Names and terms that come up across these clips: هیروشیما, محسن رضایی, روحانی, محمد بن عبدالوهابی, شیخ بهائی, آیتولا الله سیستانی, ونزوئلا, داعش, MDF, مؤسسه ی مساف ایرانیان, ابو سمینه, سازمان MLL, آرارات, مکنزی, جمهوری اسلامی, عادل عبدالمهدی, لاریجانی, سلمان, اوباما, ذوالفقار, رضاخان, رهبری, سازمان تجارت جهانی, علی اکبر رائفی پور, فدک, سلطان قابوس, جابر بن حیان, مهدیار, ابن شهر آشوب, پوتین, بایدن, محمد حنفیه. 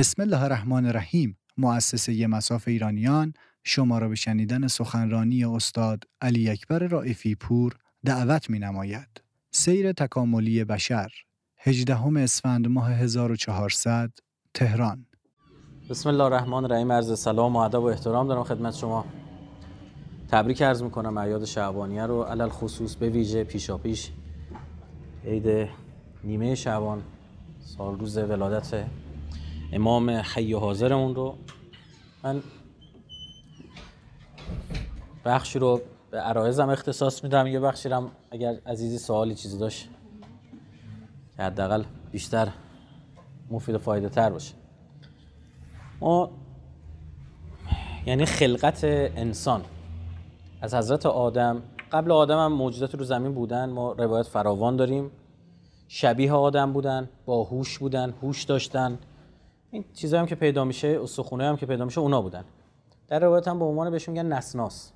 بسم الله الرحمن الرحیم. مؤسسه ی مساف ایرانیان شما را به شنیدن سخنرانی استاد علی اکبر رائفی پور دعوت می نماید. سیر تکاملی بشر، 18 اسفند ماه 1400، تهران. بسم الله الرحمن الرحیم. عرض سلام و ادب و احترام دارم خدمت شما. تبریک عرض میکنم اعیاد شعبانیه رو، علل خصوص به ویژه پیشاپیش عید نیمه شعبان، سال روز ولادت امام حی حاضرمون رو. من بخشی رو به عرایزم اختصاص میدم، یه بخشی رو اگر عزیزی سوالی چیزی داشت که حداقل بیشتر مفید و فایده تر باشه. ما یعنی خلقت انسان از حضرت آدم، قبل آدم هم موجودات رو زمین بودن، ما روایت فراوان داریم، شبیه آدم بودن، باهوش بودن، هوش داشتن، این چیزایی هم که پیدا میشه، اسخونه هم که پیدا میشه اونا بودن. در روایت هم به عنوان بهش میگن نسناس،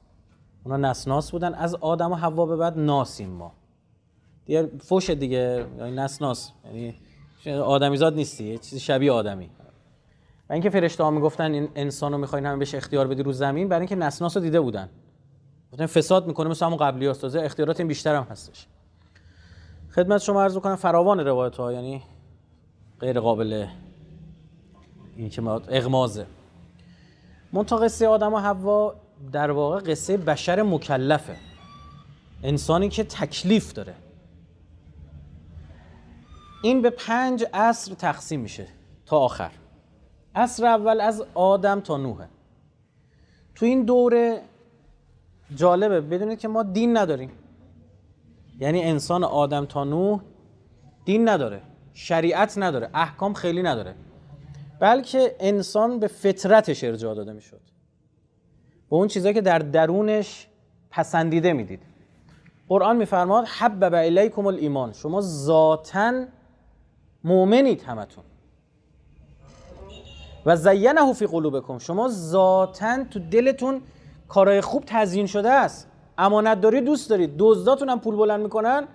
اونا نسناس بودن. از آدم و حوا به بعد ناسیم ما دیگه، فوش دیگه، یعنی نسناس، یعنی آدمیزاد نیستی، یه چیز شبیه آدمی. و اینکه فرشته ها میگفتن این انسانو میخواین همین بهش اختیار بدی رو زمین، برای اینکه نسناسو دیده بودن، گفتن فساد میکنه مثل همون قبلی هاست، تازه اختیارات این بیشتر هم هستش. خدمت شما عرض میکنم فراوان روایت ها، یعنی غیر قابل این که اغمازه. منطقه قصه آدم و حوا در واقع قصه بشر مکلفه، انسانی که تکلیف داره. این به 5 عصر تقسیم میشه تا آخر. عصر اول از آدم تا نوحه. تو این دوره جالبه بدونید که ما دین نداریم، یعنی انسان آدم تا نوح دین نداره، شریعت نداره، احکام خیلی نداره، بلکه انسان به فطرتش ارجاع داده میشد، به اون چیزایی که در درونش پسندیده میدید. قرآن میفرماد حبب الیکم الایمان، شما ذاتاً مؤمنید همتون، و زینه فی قلوبکم، شما ذاتاً تو دلتون کارهای خوب تزیین شده است، امانت داری دوست دارید، دزداتون هم پول بلند میکنن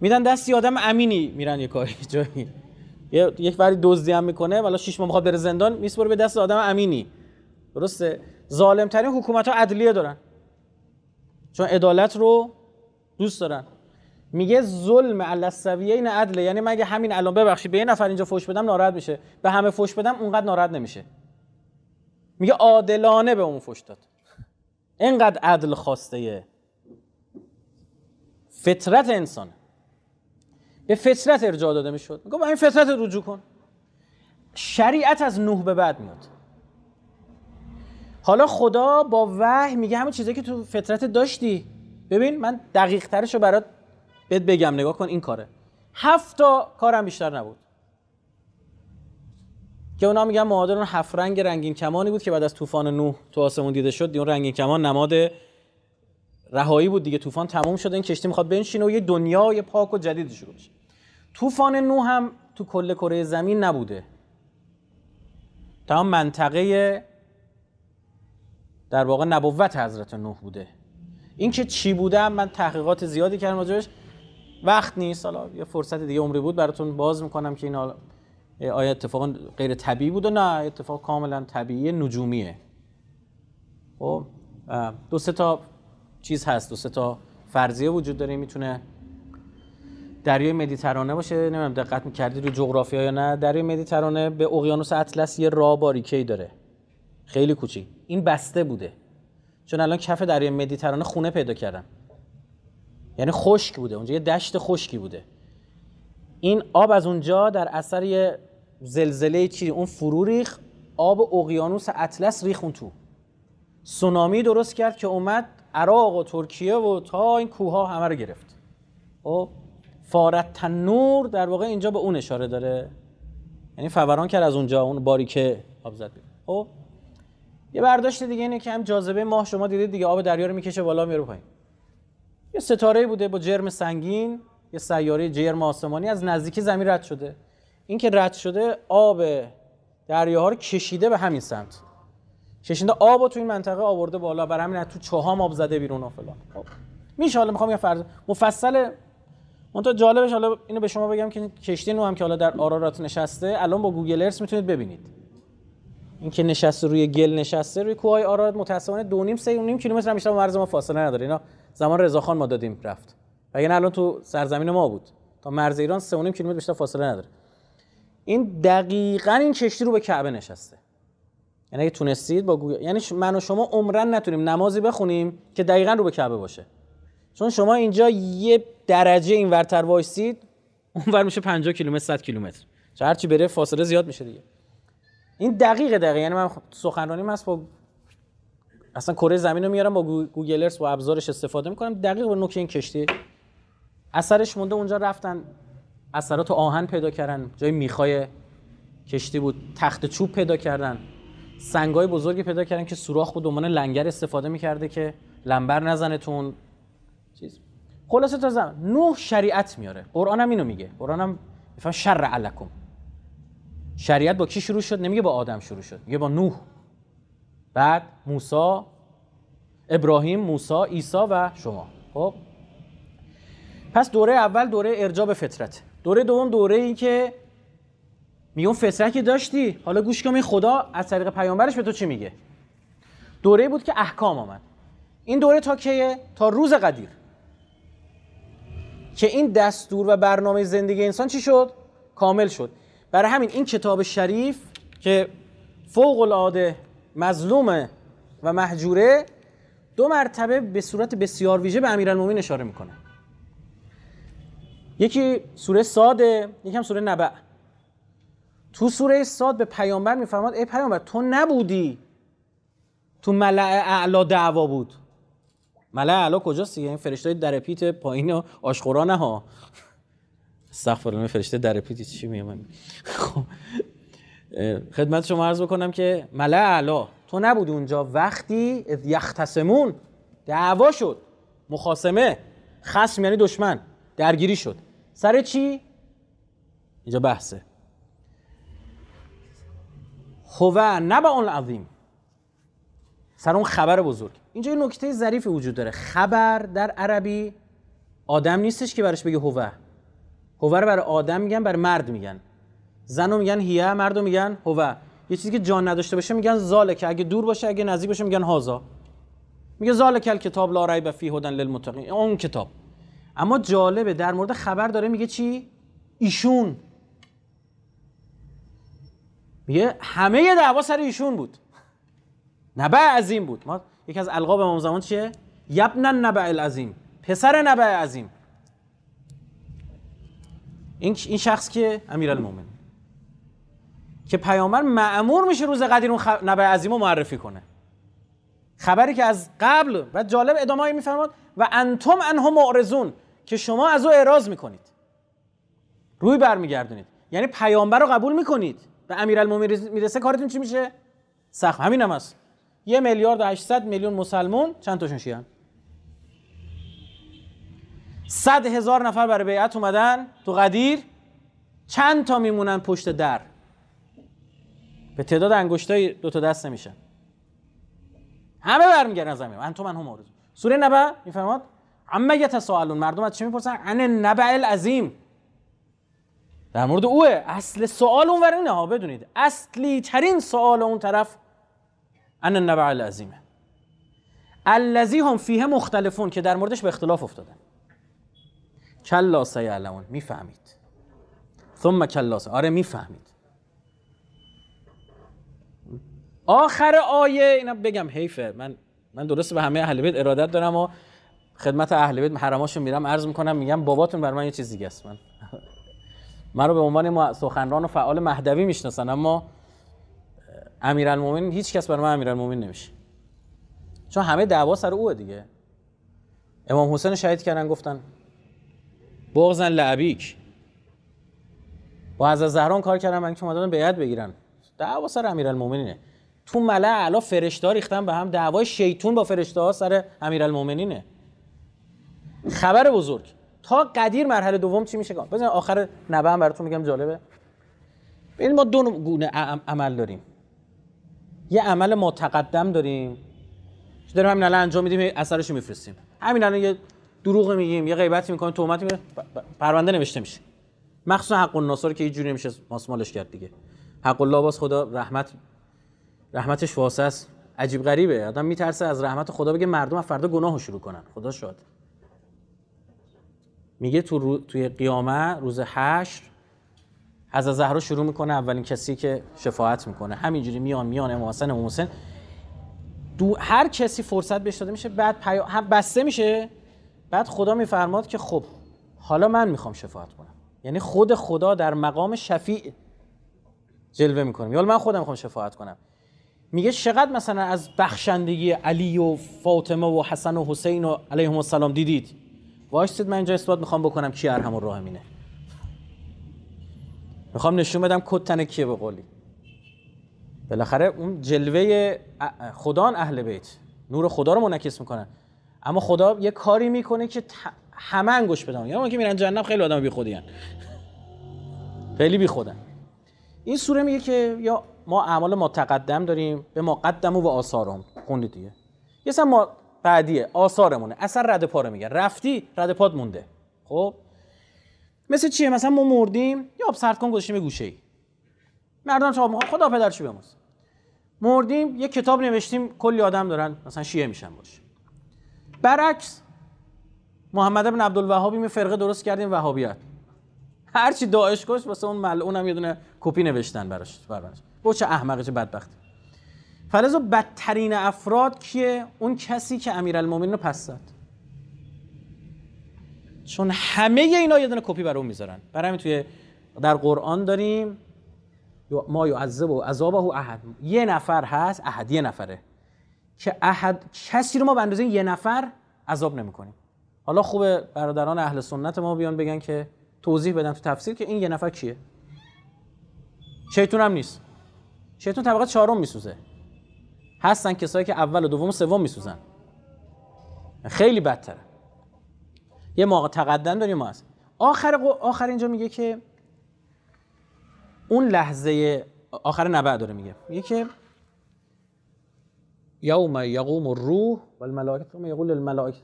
میدن دستی آدم امینی، میرن یه کاری جایی، یک باری دزدی هم میکنه والا 6 ماه میخواد بره زندان، میسپره به دست آدم امینی. درسته؟ ظالم ترین حکومت ها عدلیه دارن، چون عدالت رو دوست دارن. میگه ظلم علی السویه این عدله، یعنی مگه همین الان ببخشید به یه نفر اینجا فوش بدم ناراحت میشه، به همه فوش بدم اونقدر ناراحت نمیشه. میگه عادلانه به اون فوش داد، اینقدر عدل خواسته فطرت انسانه، به فطرت ارجاع داده میشد. میگه با این فطرت رجوع کن. شریعت از نوح به بعد میاد. حالا خدا با وحی میگه همون چیزایی که تو فطرت داشتی، ببین من دقیق ترش رو برات بگم، نگاه کن این کاره. 7 تا کارم بیشتر نبود که اونا میگن معادل اون 7 رنگ رنگین کمانی بود که بعد از طوفان نوح تو آسمون دیده شد. اون رنگین کمان نماد رهایی بود دیگه، طوفان تموم شد، این کشتی میخواد بنشینه و یه دنیای پاک و جدید شروع بشه. طوفان نوح هم تو کل کره زمین نبوده، تمام منطقه در واقع نبوت حضرت نوح بوده. این که چی بوده من تحقیقات زیادی کردم راجعش، وقت نیست، حالا یه فرصت دیگه عمری بود براتون باز میکنم که این آیا اتفاقا غیر طبیعی بود و نه، اتفاق کاملا طبیعی نجومیه. خب 2-3 تا چیز هست، 2-3 تا فرضیه وجود داره. میتونه دریای مدیترانه باشه، نمیدونم دقت می‌کردی رو جغرافیا یا نه، دریای مدیترانه به اقیانوس اطلس یه راه باریکه‌ای داره خیلی کوچیک، این بسته بوده، چون الان کف دریای مدیترانه خونه پیدا کردن، یعنی خشک بوده اونجا، یه دشت خشکی بوده. این آب از اونجا در اثر یه زلزله چی اون فرو ریخ، آب اقیانوس اطلس ریخون تو، سونامی درست کرد که اومد عراق و ترکیه و تا این کوه ها همه رو گرفت. او فارت تنور در واقع اینجا به اون اشاره داره، یعنی فوران کرد از اونجا، اون باریکه آب زد بیرون. او یه برداشت دیگه اینه که هم جاذبه ماه، شما دیدید دیگه، آب دریا رو میکشه بالا میره پایین. یه ستاره بوده با جرم سنگین، یه سیاره جرم آسمانی از نزدیکی زمین رد شده، این که رد شده آب دریاها رو کشیده به همین سمت، کشیده آب رو تو این منطقه آورده بالا، برای همین از تو چوهام آب زده بیرون و فلان. میشه، حالا میخوام یه فرض مفصل منتها جالبش حالا اینو به شما بگم که کشتی نو هم که حالا در آرارات نشسته الان با گوگل ارث میتونید ببینید. این که نشسته روی گل نشسته روی کوههای آرارات متأسفانه 2.5 کیلومتر هم بیشتر با مرز ما فاصله نداره. اینا زمان رضاخان ما دادیم رفت. وگرنه الان تو سرزمین ما بود. تا مرز ایران 3.5 کیلومتر بیشتر فاصله نداره. این دقیقاً این کشتی رو به کعبه نشسته. یعنی اگه تونستید با گوگل، یعنی من و شما عمرن نتونیم نمازی بخونیم که دقیقاً رو به کعبه باشه. چون شما اینجا یه درجه اینورتر وایسید اونور میشه 50 کیلومتر 100 کیلومتر. هر چی بره فاصله زیاد میشه دیگه. این دقیقه یعنی من سخنرانیم هست با اصلا کره زمین رو میارم با گوگل ارث و ابزارش استفاده میکنم دقیق به نوک این کشتی اثرش مونده. اونجا رفتن اثرات آهن پیدا کردن، جای میخای کشتی بود، تخت چوب پیدا کردن، سنگای بزرگی پیدا کردن که سوراخ بود عنوان لنگر استفاده میکرده که لنبر نزنتون چیز. خلاصه تا زمان نوح شریعت میاره، قرآن هم اینو میگه، قرآن هم میفهم شرع علکم. شریعت با کی شروع شد؟ نمیگه با آدم شروع شد، میگه با نوح، بعد موسی، ابراهیم، موسی، عیسی و شما. خب پس دوره اول دوره ارجاع به فطرت، دوره دوم دوره این که میگم فطرت که داشتی حالا گوش کن خدا از طریق پیامبرش به تو چی میگه. دوره بود که احکام آمد. این دوره تا کیه؟ تا روز قدیر که این دستور و برنامه زندگی انسان چی شد؟ کامل شد. برای همین این کتاب شریف که فوق العاده مظلومه و محجوره 2 مرتبه به صورت بسیار ویژه به امیرالمومنین اشاره میکنه. یکی سوره صاده، یکی هم سوره نبأ. تو سوره صاد به پیامبر میفرماد ای پیامبر تو نبودی، تو ملأ اعلا دعوا بود. ملأ اعلا کجاست؟ یعنی فرشتای در پیت پایین آشقران ها. استغفرالله، فرشته در پیت چی میگم؟ خب خدمت شما عرض بکنم که ملأ اعلا تو نبودی اونجا وقتی اذ یختصمون دعوا شد، مخاصمه، خصم یعنی دشمن، درگیری شد سر چی؟ اینجا بحثه هو نبأ العظیم، سر اون خبر بزرگ. اینجا یه نکته ظریفی وجود داره، خبر در عربی آدم نیستش که براش بگه هو. هو رو برای آدم میگن، برای مرد میگن، زنو میگن هیه، مردو میگن هو. یه چیزی که جان نداشته باشه میگن ذالک، اگه دور باشه اگه نزدیک باشه میگن هازا. میگه ذالک الکتاب لا ریب فیه هدی للمتقین، اون کتاب. اما جالبه در مورد خبر داره میگه چی؟ ایشون. میگه همه دعوا سر ایشون بود، نبع عظیم بود. ما یکی از القاب امام زمان چیه؟ یبنن نبع العظیم، پسر نبع عظیم. این شخص که امیرالمومنین که پیامبر مأمور میشه روز قدیر اون نبع عظیم رو معرفی کنه، خبری که از قبل. و جالب ادامه‌ای میفرماد و انتم عنه معرضون، که شما از او اعراض میکنید، روی برمیگردونید. یعنی پیامبر رو قبول میکنید، به امیرالمومنین میرسه، کارتون چی میشه؟ سخت. همین هم است. 1,800,000,000 مسلمون، چند تاشون شیعه؟ 100,000 نفر برای بیعت اومدن تو قدیر، چند تا میمونن پشت در؟ به تعداد انگشتای 2 تا دست نمیشن. همه برمیگردن زمین. انتم عنه معرضون. سوره نبأ میفرماد عما یتساءلون، مردم از چی میپرسن؟ عن النبأ العظیم، در مورد اوه. اصل سوال اون ورینه ها، بدونید اصلی ترین سوال اون طرف عن النبأ العظیم الذی هم فیه مختلفون، که در موردش به اختلاف افتادن. کلا سیعلمون، میفهمید. ثم کلا سیعلمون، آره میفهمید. آخر آیه، اینا بگم حیفه، من درست به همه اهل بیت ارادت دارم و خدمت اهل بیت محرماشون میرم، عرض میکنم میگم باباتون بر من یه چیز دیگه است. من رو به عنوان سخنران و فعال مهدوی میشناسن، اما امیرالمومنین هیچ کس برای من امیرالمومنین نمیشه، چون همه دعوا سر اوه دیگه. امام حسین رو شهید کردن، گفتن بغضا لابیک. با حضرت زهرا کار کردن، من که اومدن بیعت بگیرن، دعوا سر امیرالمومنینه. تو ملأ اعلی فرشته‌ها ریختن به هم، دعوای شیطون با فرشته‌ها سر امیرالمومنینه. خبر بزرگ تا قدیر. مرحله دوم چی میشه؟ بزن آخر نبه هم براتون میگم، جالبه. ببین ما 2 گونه عمل داریم. یه عمل متقدم داریم که داریم همین الان انجام میدیم، اثرش رو میفرستیم. همین الان یه دروغ میگیم، یه غیبتی میکنیم، تهمت میکنیم، پرونده نوشته میشه. مخصوصا حق الناصر که یه جوری نمیشه ماسمالش کرد دیگه. حق الله باز خدا رحمتش واسع است. عجیب غریبه، آدم میترسه از رحمت خدا بگه مردم فردا گناهو شروع کنن. خدا شاد میگه توی قیامت روز حشر از زهرا شروع میکنه، اولین کسی که شفاعت میکنه. همینجوری میان امام حسین هر کسی فرصت بهش داده میشه، بعد هم بسته میشه. بعد خدا میفرماد که خب حالا من میخوام شفاعت کنم. یعنی خود خدا در مقام شفیع جلوه میکنم، یا من خودم میخوام شفاعت کنم. میگه چقدر مثلا از بخشندگی علی و فاطمه و حسن و حسین و علیهم السلام دیدید؟ وایسید من اینجا اثبات میخوام بکنم کی ارحم الراحمینه. میخوام نشون بدم کد تن کیه. به قولی بالاخره اون جلوه خدا اهل بیت نور خدا رو منعکس میکنن، اما خدا یه کاری میکنه که همه انگوش بدن. یعنی اون که میرن جهنم خیلی آدم بی خودیان، خیلی بی خودن. این سوره میگه که یا ما اعمال ما تقدم داریم، به ما قدم و آثارم خوندید دیگه. یه سم ما بعدیه آثارمونه، اثر رد پا رو میگه. رفتی رد پات مونده. خب مثل چیه؟ مثلا ما مردیم، یا آب سرد کن گذاشتیم گوشه‌ای. مردم چاپ می‌خوام خدا پدرشو بموز. مردیم یه کتاب نوشتیم، کلی آدم دارن مثلا شیعه میشن باشه. برعکس محمد بن عبدالوهابی می فرقه درست کردیم وهابیت. هر چی داعش کش واسه اون ملعونم یه دونه کپی نوشتن براش. بو چه احمقی، چه بدبختی. فلزو بدترین افراد کیه؟ اون کسی که امیرالمومنین رو پس زد. چون همه اینا یه دونه کپی برای اون میذارن. برای همین توی در قرآن داریم ما یعذب و عذابه احد. یه نفر هست، احد یه نفره. که احد کسی رو ما به اندازه یه نفر عذاب نمی‌کنیم. حالا خوبه برادران اهل سنت ما بیان بگن که توضیح بدن تو تفسیر که این یه نفر کیه؟ شیطون هم نیست. شیطون طبقه چهارم میسوزه. هستن کسایی که اول و دوم و سوم میسوزن. خیلی بدتره. یه ما تقدم داریم ما هست. آخر اینجا میگه که اون لحظه آخر نبع داره، میگه که یوم یقوم الروح والملائکه یقول للملائکه.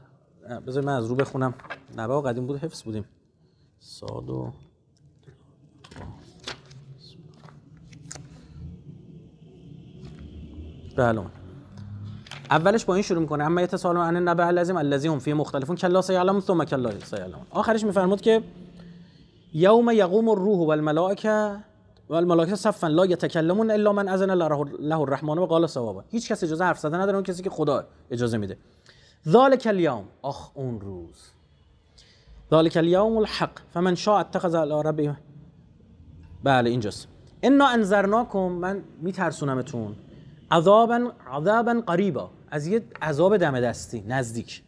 بذار من از رو بخونم، نبع قدیم بود، حفظ بودیم. صادو بله، اولش با این شروع میکنه اما یتسالون عن النبأ الذی هم فیه مختلفون کلا سیعلمون ثم کلا سیعلمون. آخرش میفرمود که یوم یقوم الروح والملائکه صفا لا یتکلمون الا من اذن له الرحمن و قال صوابا. هیچ کس اجازه حرف زدن نداره اون کسی که خدا اجازه میده. ذالک الیوم، آخ اون روز، ذالک الیوم الحق فمن شاء اتخذ الی ربه. بله اینجاست. انا انذرناکم، من میترسونمتون، عذابا قریبا، از یه عذاب دم دستی نزدیک.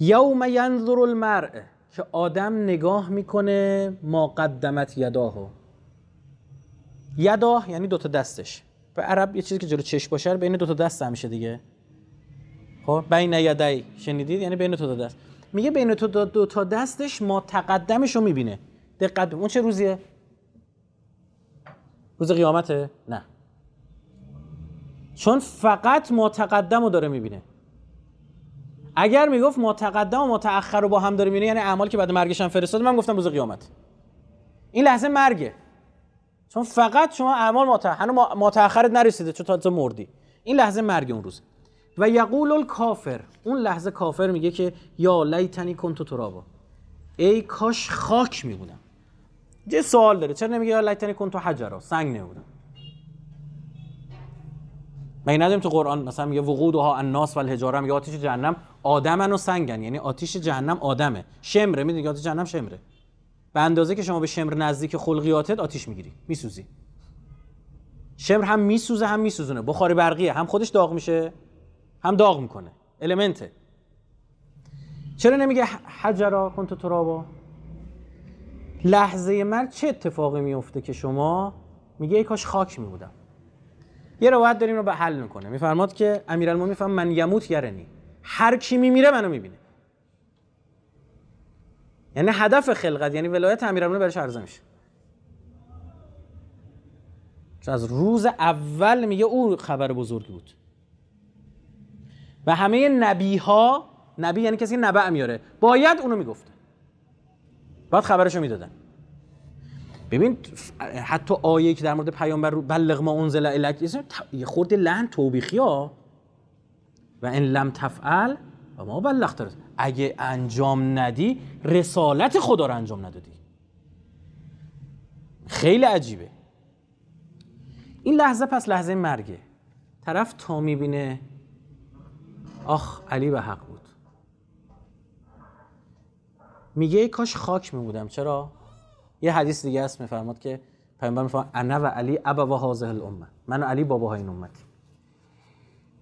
یوم ینظر المرء، که آدم نگاه میکنه ما قدمت یداهو. یداه یعنی دوتا دستش. به عرب یه چیزی که جلو چشم باشه بین دوتا دست همیشه دیگه. خب بین یدی شنیدید، یعنی بین دوتا دست. میگه بین دوتا دستش ما تقدمش رو میبینه. دقت ببین. اون چه روزیه؟ روز قیامته؟ نه، چون فقط ما تقدم رو داره میبینه. اگر میگفت ما تقدم و ما تأخر رو با هم داره میبینه، یعنی اعمال که بعد مرگش هم فرستاد، من گفتم روز قیامت. این لحظه مرگه، چون فقط شما اعمال ما تأخرت نرسیده، چون تا مردی. این لحظه مرگ اون روز. و یقول الکافر، اون لحظه کافر میگه که یا لیتنی کنت ترابا، ای کاش خاک میبودم. یه سوال داره، چرا نمیگه یا لیتنی کنت حجرا، سنگ نبودم؟ مگه نداریم تو قرآن مثلا میگه وقودها الناس والحجاره، میگه آتش جهنم آدمن و سنگن، یعنی آتش جهنم آدمه، شمره. میدونی آتش جهنم شمره، به اندازه که شما به شمر نزدیک خلقیاتت آتش میگیری، میسوزی. شمر هم میسوزه هم میسوزونه، بخار برقیه، هم خودش داغ میشه هم داغ میکنه، المنته. چرا نمیگه حجرا کنت ترابا؟ لحظه مرگ چه اتفاقی میفته که شما میگه ای کاش خاک میبودم. یه روایت داریم رو به حل میکنه، میفرماد که امیرالمومنین میفهم من یموت یرنی، هر کی میمیره منو میبینه. یعنی هدف خلقت، یعنی ولایت امیرالمومنین برش عرضه میشه. چون از روز اول میگه او خبر بزرگی بود. و همه نبیها نبی یعنی کسی نبع میاره، باید اونو میگفتن، باید خبرشو میدادن. ببین حتی آیه که در مورد پیامبر رو بلغ ما انزل الیک یه خورده لحن توبیخی ها، و ان لم تفعل و ما بلغت، اگه انجام ندی رسالت خدا رو انجام ندادی. خیلی عجیبه این لحظه. پس لحظه مرگه. طرف تا میبینه آخ علی به حق بود، میگه ای کاش خاک میبودم. چرا؟ یه حدیث دیگه است میفرماد که پیامبر میفرماد انا و علی ابوا هذه الامه، من و علی باباهای این امتی.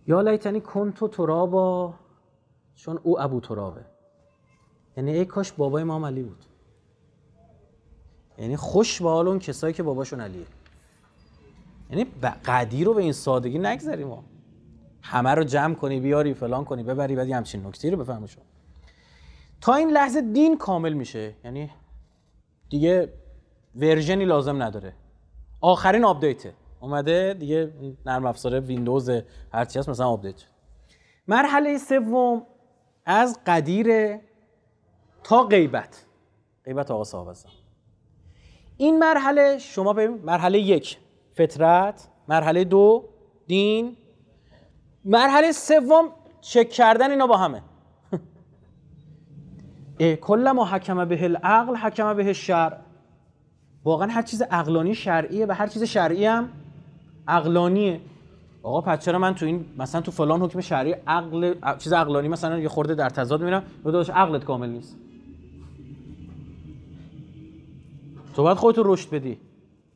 یا لیتنی کنتو ترابا چون او ابو ترابه، یعنی ای کاش بابای ما علی بود. یعنی خوش به حال اون کسایی که باباشون علیه. یعنی قدیر رو به این سادگی نگذاریم ما، همه رو جمع کنی بیاری فلان کنی ببری بعد همچین نکتی رو بفهموشو. تا این لحظه دین کامل میشه، یعنی دیگه ورژنی لازم نداره، آخرین آپدیته اومده دیگه، نرم افزار ویندوز هر چی هست مثلا آپدیت. مرحله سوم از قدیر تا غیبت، غیبت آقا صاحب هستم. این مرحله شما ببین، مرحله یک فطرت، مرحله دو دین، مرحله سوم چک کردن اینا با همه. کلما حکم به العقل حکم به الشرع. واقعا هر چیز عقلانی شرعیه و هر چیز شرعی هم عقلانیه. آقا پس چرا من تو این مثلا تو فلان حکم شرعی عقل چیز عقلانی مثلا یه خورده در تضاد میبینم؟ داداش عقلت کامل نیست، تو باید خودت رو رشد بدی.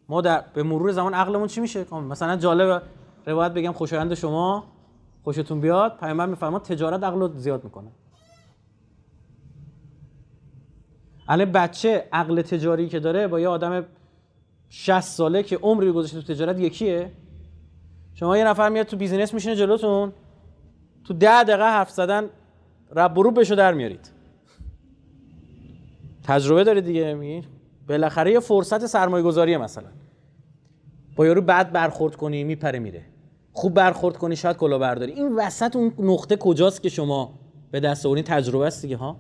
ما به مرور زمان عقلمون چی میشه؟ مثلا جالب روایت بگم خوشایند شما، خوشتون بیاد، پیامبر میفرماد تجارت عقل رو زیاد میکنه. الان بچه عقل تجاری که داره با یه آدم 60 ساله که عمری گذشته تو تجارت یکیه. شما یه نفر میاد تو بیزینس میشینه جلوتون، تو 10 دقیقه حرف زدن رب و روب بشو در میارید. تجربه داره دیگه، میگین بالاخره یه فرصت سرمایه‌گذاریه، مثلا با یارو بد برخورد کنی میپره میره، خوب برخورد کنی شاید کلا برداری. این وسط اون نقطه کجاست که شما به دست آورین؟ تجربه است دیگه ها.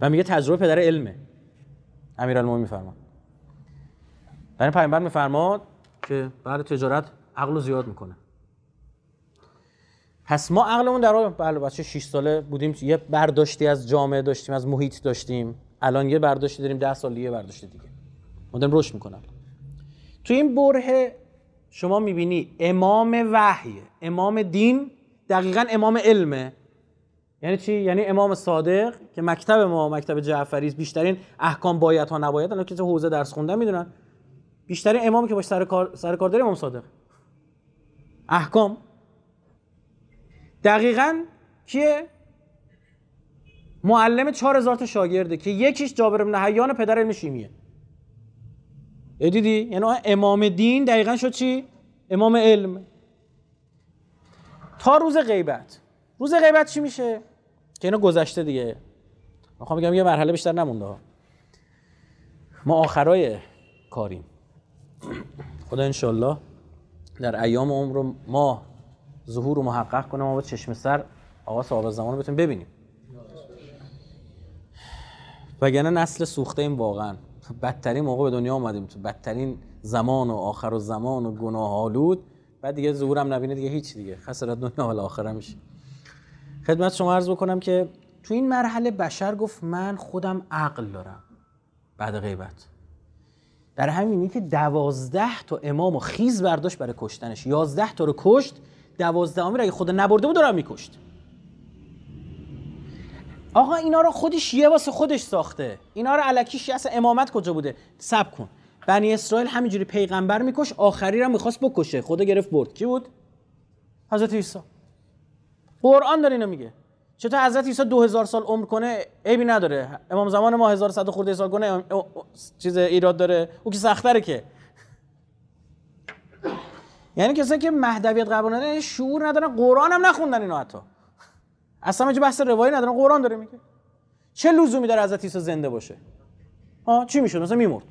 و میگه تجربه پدر علمه، امیرالمومنین میفرما. برای پیامبر میفرما که برای تجارت عقلو زیاد میکنه. پس ما عقلمون در بله بچه 6 ساله بودیم یه برداشتی از جامعه داشتیم، از محیط داشتیم، الان یه برداشتی داریم، 10 سال یه برداشتی دیگه، مدام رشد میکنه. تو این بره شما میبینی امام وحیه، امام دین دقیقاً امام علمه. یعنی چی؟ یعنی امام صادق که مکتب ما مکتب جعفری است، بیشترین احکام باید ها نباید الان که حوزه درس خوندن میدونن، بیشترین امامی که باش سر کار داره امام صادق. احکام دقیقاً کیه؟ معلم 4000 تا شاگرده که یکیش جابر بن حیان پدر علم شیمیه. دیدی؟ یعنی امام دین دقیقاً شد چی؟ امام علم. تا روز غیبت. روز غیبت چی میشه؟ که اینا گذشته دیگه. میخوام بگم یه مرحله بیشتر نمونده. ما آخرای کاریم. خدا انشالله در ایام عمر ما ظهور رو محقق کنه، ما با چشم سر آقا صاحب زمان رو بتونیم ببینیم. وگرنه نسل سوخته ایم. واقعا بدترین موقع به دنیا آمدیم، تو بدترین زمان و آخر و زمان و گناه آلود. بعد دیگه ظهورم نبینه دیگه هیچ دیگه، خسارت دنیا و آخره میشه. خدمت شما عرض بکنم که تو این مرحله بشر گفت من خودم عقل دارم بعد غیبت. در همینی که 12 تا امامو خیز برداشت برای کشتنش، 11 تا رو کشت، 12امی رو اگه خود نبرده بود دارم میکشت. آقا اینا رو خود شیعه واسه خودش ساخته، اینا رو الکی شیعه. اصلا امامت کجا بوده؟ صبر کن، بنی اسرائیل همینجوری پیغمبر میکش، آخری رو میخواست بکشه، خدا گرفت برد. کی بود؟ حضرت عیسی. قرآن داره اینو میگه. چطور حضرت عیسی 2000 سال عمر کنه عیبی نداره، امام زمان ما 1100 خورده سال کنه چیز ایراد داره؟ او که سخت‌تره که. یعنی کسایی که مهدویت قبول ندارن شعور ندارن، قرآن هم نخوندن اینا، حتی اصلا چه بحث روایی ندارن. قرآن داره میگه چه لزومی داره حضرت عیسی زنده باشه؟ ها چی میشد؟ مثلا میمرد،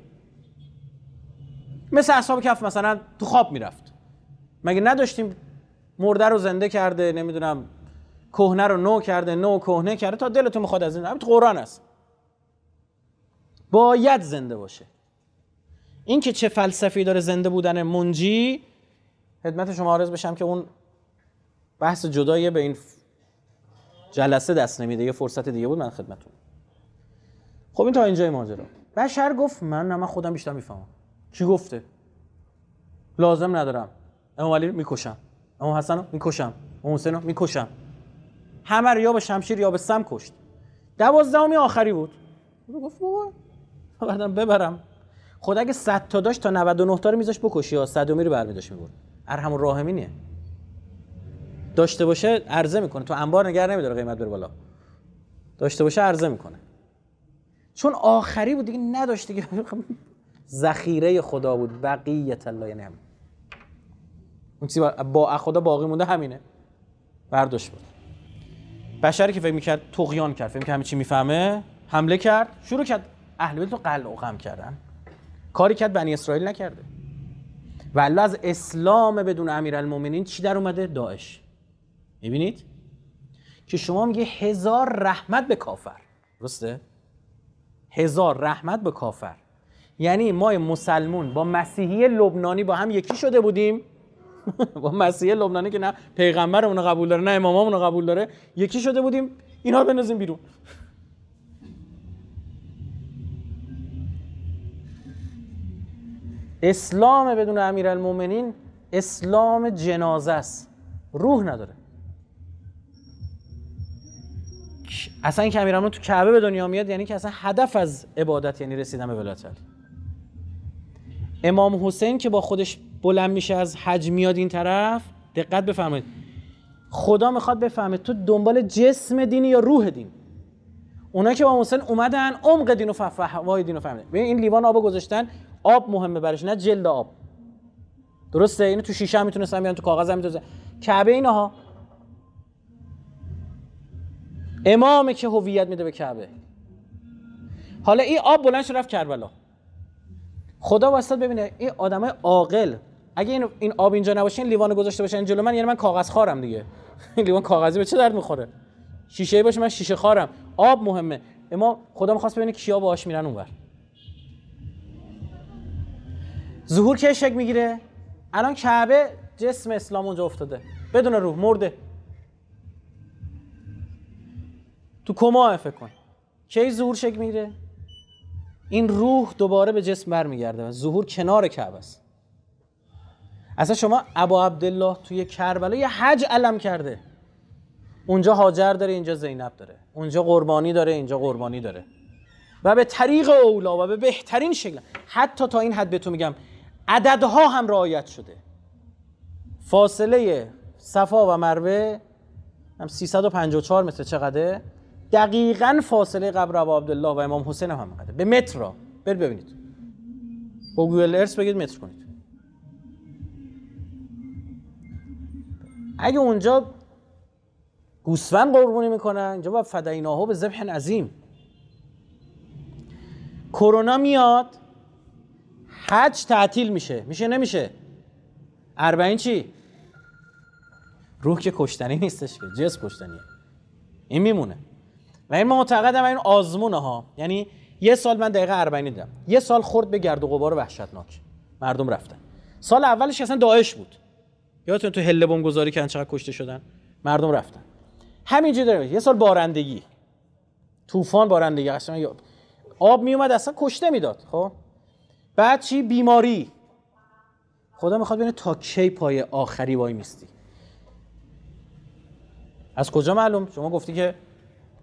مثل اصحاب کهف مثلا تو خواب میرفت. مگه نداشتیم مرده رو زنده کرده، نمیدونم کهنه رو نو کرده، نو کهنه کرده تا دلتون میخواد از این. همین تو قرآن است. باید زنده باشه. این که چه فلسفی داره زنده بودن منجی، خدمت شما عرض بشم که اون بحث جدایه، به این جلسه دست نمیده، یه فرصت دیگه بود من خدمتون. خب این تا اینجای ماجرا. بشر گفت من خودم بیشتر میفهمم. کی گفته؟ لازم ندارم. امام علی رو میکشم، امام حسن رو میکشم، امام حسین رو میکشم. همه رو یا به شمشیر یا به سم کشت. 12 آخری بود. گفت بابا بعدم ببرم. خود اگه 100 تا داشت تا 99 تا رو میذاش بکشی، یا 100 رو برمی‌داشت می‌برد. ارحم الراحمینه. داشته باشه عرضه میکنه، تو انبار نگه نمیداره قیمت بره بالا. داشته باشه عرضه میکنه. چون آخری بود دیگه، نداشت دیگه. ذخیره خدا بود، بقیت الله، یعنی همین. اون چیزی با خدا باقی مونده همینه. برداشت بود. بشری که فکر میکرد طغیان کرد، فکر میکرد همه چی میفهمه، حمله کرد، شروع کرد اهل بیت رو قلع و قم کردن. کاری کرد بنی اسرائیل نکرده. والله از اسلام بدون امیرالمومنین چی در اومده؟ داعش. میبینید که شما میگه 1000 رحمت به کافر، درسته؟ 1000 رحمت به کافر، یعنی ما مسلمون با مسیحی لبنانی با هم یکی شده بودیم. با مسیحی لبنانی که نه پیغمبرمون رو قبول داره نه امامامون رو قبول داره یکی شده بودیم، اینا رو بنازیم بیرون. اسلام بدون امیرالمومنین اسلام جنازه است، روح نداره. اصلا این که امیرالمومنین تو کعبه به دنیا میاد یعنی که اصلا هدف از عبادت یعنی رسیدن به ولایت علی. امام حسین که با خودش بلند میشه از حج میاد این طرف، دقت بفرمایید، خدا میخواد بفهمه تو دنبال جسم دینی یا روح دین. اونا که با حسین اومدن عمق دین و فوای دین رو فهمیدن. ببین این لیوان آب گذاشتن، آب مهمه برش نه جلد آب، درسته؟ اینو تو شیشه هم میتونستن بیان، تو کاغذ هم میتونستن. کعبه اینها امامه که هویت میده به کعبه. حالا این آب بلند شد رفت کربلا. خدا واسط ببینه این آدمای عاقل اگه این آب اینجا نباشه، این لیوانو گذاشته باشن جلو من، یعنی من کاغذ خارم دیگه. این لیوان کاغذی به چه درد میخوره؟ شیشه ای باشه من شیشه خارم. آب مهمه. اما خدا میخواست ببینه کیا باهاش میرن اونور. ظهور که شک میگیره، الان کعبه جسم اسلام اونجا افتاده بدون روح، مرده تو کما. فکر کن کی ظهور شک میگیره؟ این روح دوباره به جسم برمیگرده و ظهور کنار کعبه است. اصلا شما ابا عبدالله توی کربلا یه حج علم کرده، اونجا هاجر داره، اینجا زینب داره، اونجا قربانی داره، اینجا قربانی داره، و به طریق اولا و به بهترین شکل، حتی تا این حد بهتون میگم عددها هم رعایت شده. فاصله صفا و مروه هم 354 متر، چقدره؟ دقیقاً فاصله قبر ابا عبدالله و امام حسین هم همینقدره، به متر را برید ببینید، با گوگل ارث بگید متر کنید. اگه اونجا گوسفند قربانی میکنن، اینجا با فدیناهو به ذبح عظیم. کرونا میاد، حج تعطیل میشه. میشه نمیشه؟ اربعین چی؟ روح که کشتنی نیستش که، جسم کشتنیه، این میمونه. و این معتقدم این آزمونه ها، یعنی یه سال من دقیقه اربعین دیدم، یه سال خورد به گرد و غبار وحشتناک، مردم رفتن. سال اولش اصلا داعش بود، یادتون تو هله بمب گذاری کردن چقدر کشته شدن، مردم رفتن. همینجوری داره یه سال بارندگی، طوفان، بارندگی، اصلا آب می اومد اصلا کشته میداد. خب بعد چی؟ بیماری. خدا میخواد ببینه تا کی پای آخری وای میستی. از کجا معلوم؟ شما گفتی که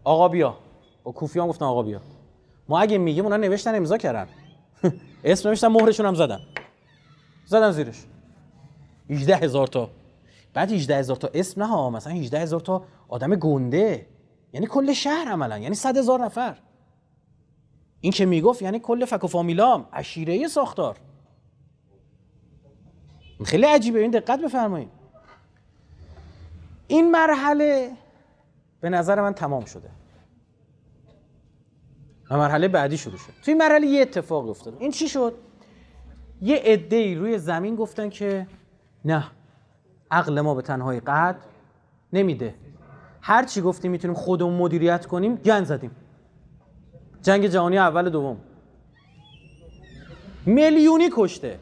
آقا بیا، با کوفیان گفتن آقا بیا. ما اگه میگیم اونا نوشتن امضا کردن. اسم نوشتن، مهرشون هم زدن زیرش. 18000 تا. بعد 18000 تا اسم نه ها، مثلا 18000 تا آدم گنده، یعنی کل شهر عملا، یعنی 100000 نفر. این که میگفت یعنی کل فک و فامیلام، عشیره ساختار. خیلی عجیبه، این دقت بفرمایید. این مرحله به نظر من تمام شده و مرحله بعدی شروع شد. توی مرحله یه اتفاق افتاد. این چی شد؟ یه عده‌ای روی زمین گفتن که نه، عقل ما به تنهایی قد نمیده، هر چی گفتیم میتونیم خودمون مدیریت کنیم گند زدیم. جنگ جهانی اول دوم میلیونی کشته،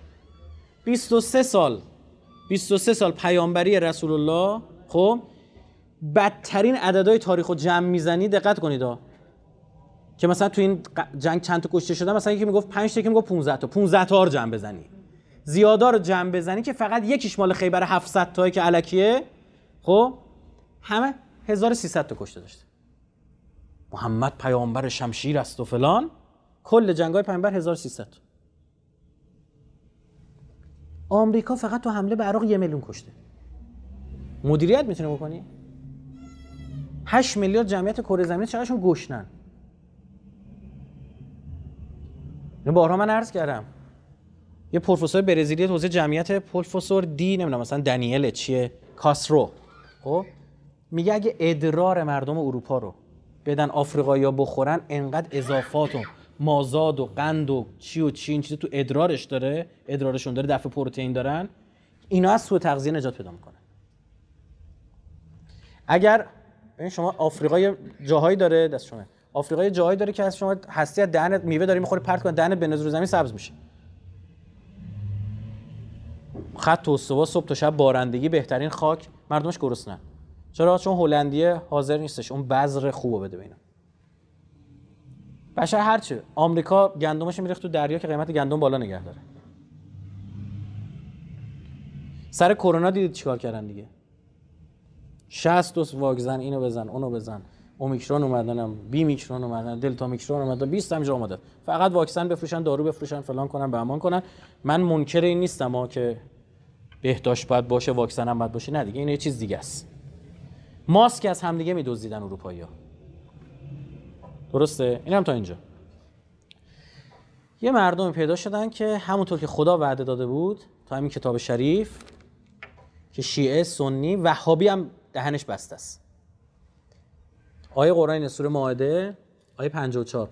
23 سال پیامبری رسول الله. خب بدترین عددهای تاریخو جمع میزنی، دقت کنید ها، که مثلا تو این جنگ چند تا کشته شدن، مثلا یکی میگفت 5 تا، یکی میگفت 15 تا. 15 تا رو جمع بزنی، زیادا رو جمع بزنی که فقط یکیش مال خیبر 700 تایی که الکیه، خب همه 1300 تا کشته داشته. محمد پیامبر شمشیر است و فلان، کل جنگ‌های پیامبر 1300. آمریکا فقط تو حمله به عراق 1 میلیون کشته. مدیریت میتونه بکنی؟ 8 میلیارد جمعیت کره زمین چقدرشون گشنن؟ اینو بارها من عرض کردم. یه پروفسور برزیلی توضیح جمعیت، پروفسور دی نمیدونم مثلا دنیل چیه کاسرو، خب میگه اگه ادرار مردم اروپا رو بدن آفریقایی‌ها بخورن، انقدر اضافات و مازاد و قند و چی و چین چیزی تو ادرارش داره، ادرارشون داره، دفع پروتئین دارن، اینا از سوء تغذیه نجات پیدا میکنن. اگر ببین شما آفریقای جاهایی داره، دست شما آفریقای جاهایی داره که از شما هستی از دهنت میوه داری میخوری پرت کن، دهنت بنز رو زمین سبز میشه. خط و استوا، صبح تا شب بارندگی، بهترین خاک، مردمش گرسنه‌ن. چرا؟ چون هلندیه حاضر نیستش اون بذر خوبو بده به اینا. بشر هرچی آمریکا گندمش میریخت تو دریا که قیمت گندم بالا نگه داره. سر کرونا دیدید چیکار کردن دیگه؟ 60 دوز واکسن، اینو بزن اونو بزن، اومیکرون اومدنم، بی میکرون اومدن، دلتا میکرون اومدن، 20 همجا اومده. فقط واکسن بفروشن، دارو بفروشن، فلان کنن، بهمان کنن. من منکر این نیستم ها که بهداشت باید باشه، واکسن هم باید باشه، نه دیگه، این یه چیز دیگه است. ماسک از همدیگه میدزدیدن اروپایی‌ها. درسته؟ این هم تا اینجا. یه مردم پیدا شدن که همونطور که خدا وعده داده بود، تا همین کتاب شریف که شیعه، سنی، وهابی هم دهنش بسته است. آیه قرآن سوره مائده، آیه 54،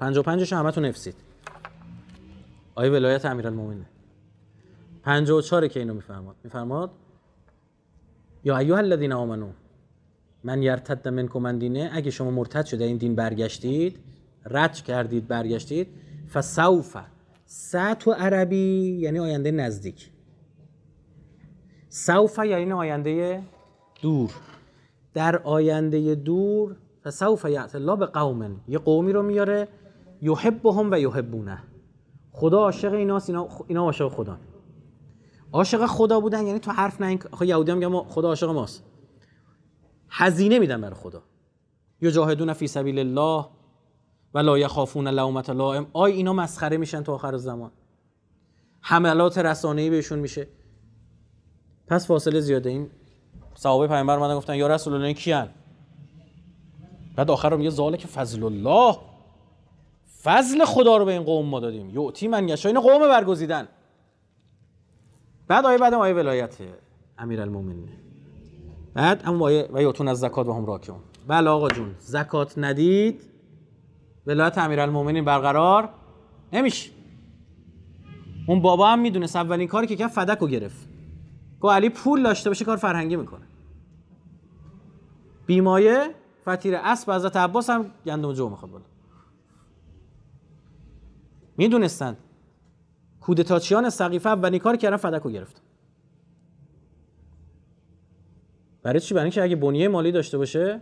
55ش همتون حفظید. آیه ولایت امیرالمومنین. 54 که اینو میفرماد یا ایها الذین آمنو من یرتد منکم عن دینه، اگه شما مرتد شده این دین برگشتید، رد کردید برگشتید، فسوف، ساعت و عربی یعنی آینده نزدیک، سوف یعنی آینده دور، در آینده دور فسوف یأتی الله بقوم، یه قومی رو میاره یحبهم و یحبونه، خدا عاشق ایناست، اینا عاشق خدا، عاشق خدا بودن یعنی تو حرف نین، آخه یهودی هم میگن خدا عاشق ماست، هزینه میدن برای خدا، یجاهدون فی سبیل الله و لا یخافون لومة لائم، آی اینا مسخره میشن تو آخر زمان، حملات رسانه‌ای بهشون میشه. پس فاصله زیاده. این صحابه پیامبر اومدن گفتن یا رسول الله کیان؟ بعد آخر رو میگه ذالک فضل الله، فضل خدا رو به این قوم ما دادیم، یعطی من یشاء، این قوم برگزیدن. بعد آیه بعدم آیه ولایت امیرالمومنین، بعد اما آیه و یعطون از زکات و هم راکعون. بله آقا جون، زکات ندید ولایت امیرالمومنین برقرار نمیشه. اون بابا هم میدونست اولین کاری که کرد فدک رو گرفت، گفت علی پول داشته باشه کار فرهنگی میکنه. بیمایه فتیر اسب حضرت عباس هم گندم جو میخواد بالا. میدونستند کودتاچیان سقیفه اولین کار کردن فدک رو گرفت. برای چی؟ برای اینکه اگه بنیه مالی داشته باشه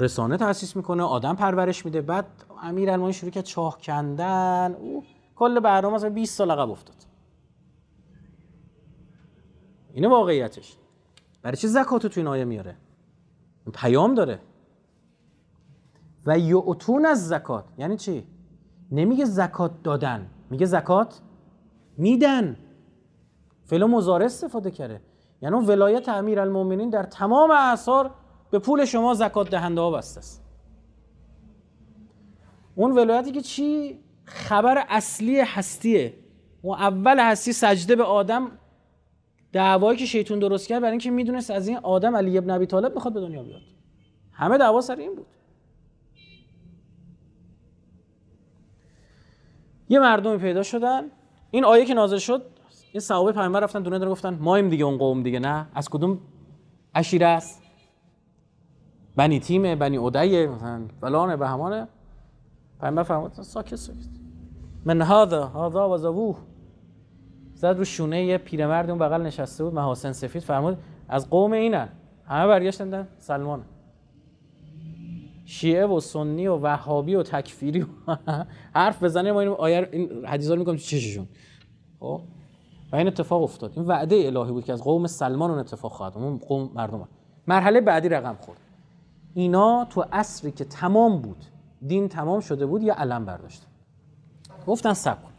رسانه تأسیس میکنه، آدم پرورش میده. بعد امیرالمومنین شروع کرد چاه کندن، او کل برنامه از 20 سال عقب افتاد. اینه واقعیتش. برای چی زکاتو تو این آیه میاره؟ این پیام داره. و یعطون از زکات یعنی چی؟ نمیگه زکات دادن، میگه زکات میدن، فعل مضارع استفاده کرده، یعنی ولایت امیرالمومنین در تمام اعصار به پول شما زکات دهنده ها بسته است. اون ولایتی که چی؟ خبر اصلی هستیه. اون اول هستی سجده به آدم، دعوایی که شیطان درست کرد برای اینکه میدونست از این آدم علی ابن ابی طالب میخواد به دنیا بیاد، همه دعوا سر این بود. یه مردمی پیدا شدن، این آیه که نازل شد این صحابه پیامبر رفتن دونه دونه گفتن مایم دیگه، اون قوم دیگه، نه از کدوم عشیره است؟ بنی تیمه، بنی عدیه، فلانه بهمانه. پیامبر فرمود ساکت ساکت. من هذا و زبوه. زد رو شونه یه پیرمرد اون بغل نشسته بود، محاسن سفید، فرمود از قوم اینن. همه برگشتن سلمانه. شیعه و سنی و وهابی و تکفیری و حرف بزنه ما این آیه این حدیثا رو میگم چششون. خب و این اتفاق افتاد. این وعده الهی بود که از قوم سلمان اون اتفاق خواهد اون قوم مردم. مرحله بعدی رقم خورد. اینا تو عصری که تمام بود، دین تمام شده بود، یه علم برداشت. گفتن صبر کن.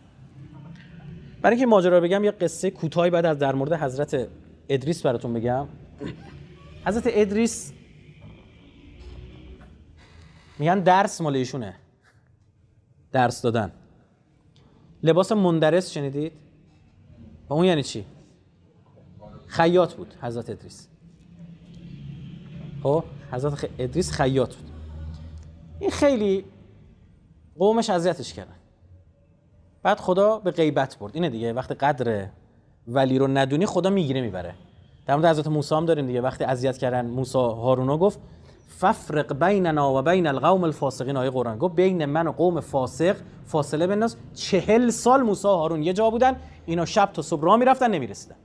برای اینکه ماجرا بگم یه قصه کوتاهی بعد از در مورد حضرت ادریس براتون بگم. حضرت ادریس میگن درس مال ایشونه. درس دادن. لباس مندرس شنیدید؟ و اون یعنی چی؟ خیاط بود حضرت ادریس. خب حضرت ادریس خیاط بود. این خیلی قومش اذیتش کردن. بعد خدا به غیبت برد. اینه دیگه وقتی قدر ولی رو ندونی خدا میگیره میبره. در مورد حضرت موسی هم داریم دیگه وقتی اذیت کردن موسی هارونا گفت ففرق بیننا و بین القوم الفاسقین. آیه قرآن گفت بین من و قوم فاسق فاصله بنداز. 40 سال موسی و هارون یه جا بودن، اینا شب تا صبح راه میرفتن نمیرسیدن.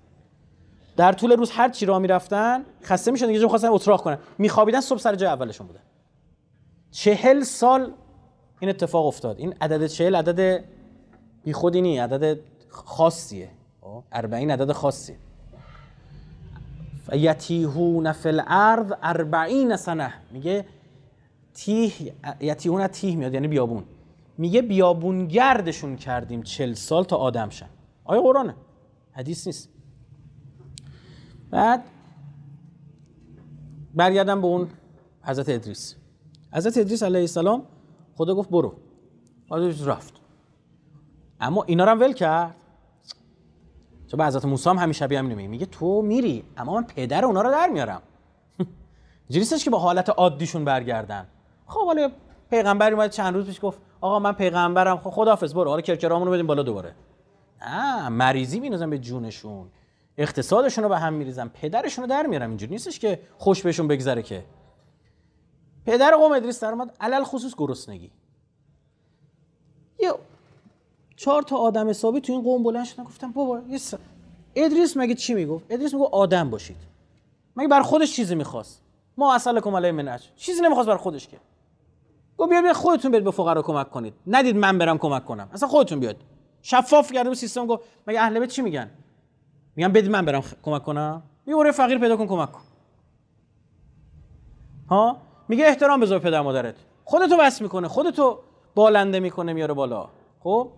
در طول روز هر چی راه میرفتن خسته میشدن، یه جا می‌خواستن اتراق کنن، میخوابیدن، صبح سر جای اولشون بودن. 40 سال این اتفاق افتاد. این عدد 40 عدد بی خودی نیه، عدد خاصیه. 40 عدد خاصیه. یتیهون فی الارض 40 سنه. میگه تیه، یتیهون تیه میاد یعنی بیابون. میگه بیابون گردشون کردیم 40 سال تا آدم شن. آیه قرآنه، حدیث نیست. بعد برگردم به اون حضرت ادریس. حضرت ادریس علیه السلام خدا گفت برو، حضرت رفت. اما اینا رو هم ول کرد. چون به حضرت موسی هم همیشه بیام نمیگه، میگه تو میری اما من پدر اونا رو در میارم. جریسش که با حالت عادیشون برگردن. خب حالا پیغمبر اومد چند روز پیش گفت آقا من پیغمبرم، خب خداحافظ برو، حالا کرکرامونو بدیم بالا دوباره. نه، مریضی می‌نازن به جونشون، اقتصادشون رو به هم می‌ریزن، پدرشون رو در میارم. اینجوری نیستش که خوش بهشون بگذره. که پدر قوم ادریس در اومد، علل خصوص گرسنگی. یه 4 تا آدم حسابی تو این قوم بلند شدن گفتن بابا ادریس مگه چی میگفت؟ ادریس میگه آدم باشید. مگه بر خودش چیزی میخواست؟ ما عسلکم علی من اجر، چیزی نمیخواست بر خودش. که گفت بیاید خودتون برید به فقرا کمک کنید، ندید من برم کمک کنم، اصلا خودتون بیاد. شفاف کرده بود سیستم. گفت مگه اهل بیت چی میگن؟ میگن بدید من برم کمک کنم. میگه فقیر پیدا کن کمک کن. ها میگه احترام بذار پدر مادرت، خودتو بس میکنه، خودتو بالنده میکنه، میاره بالا. خب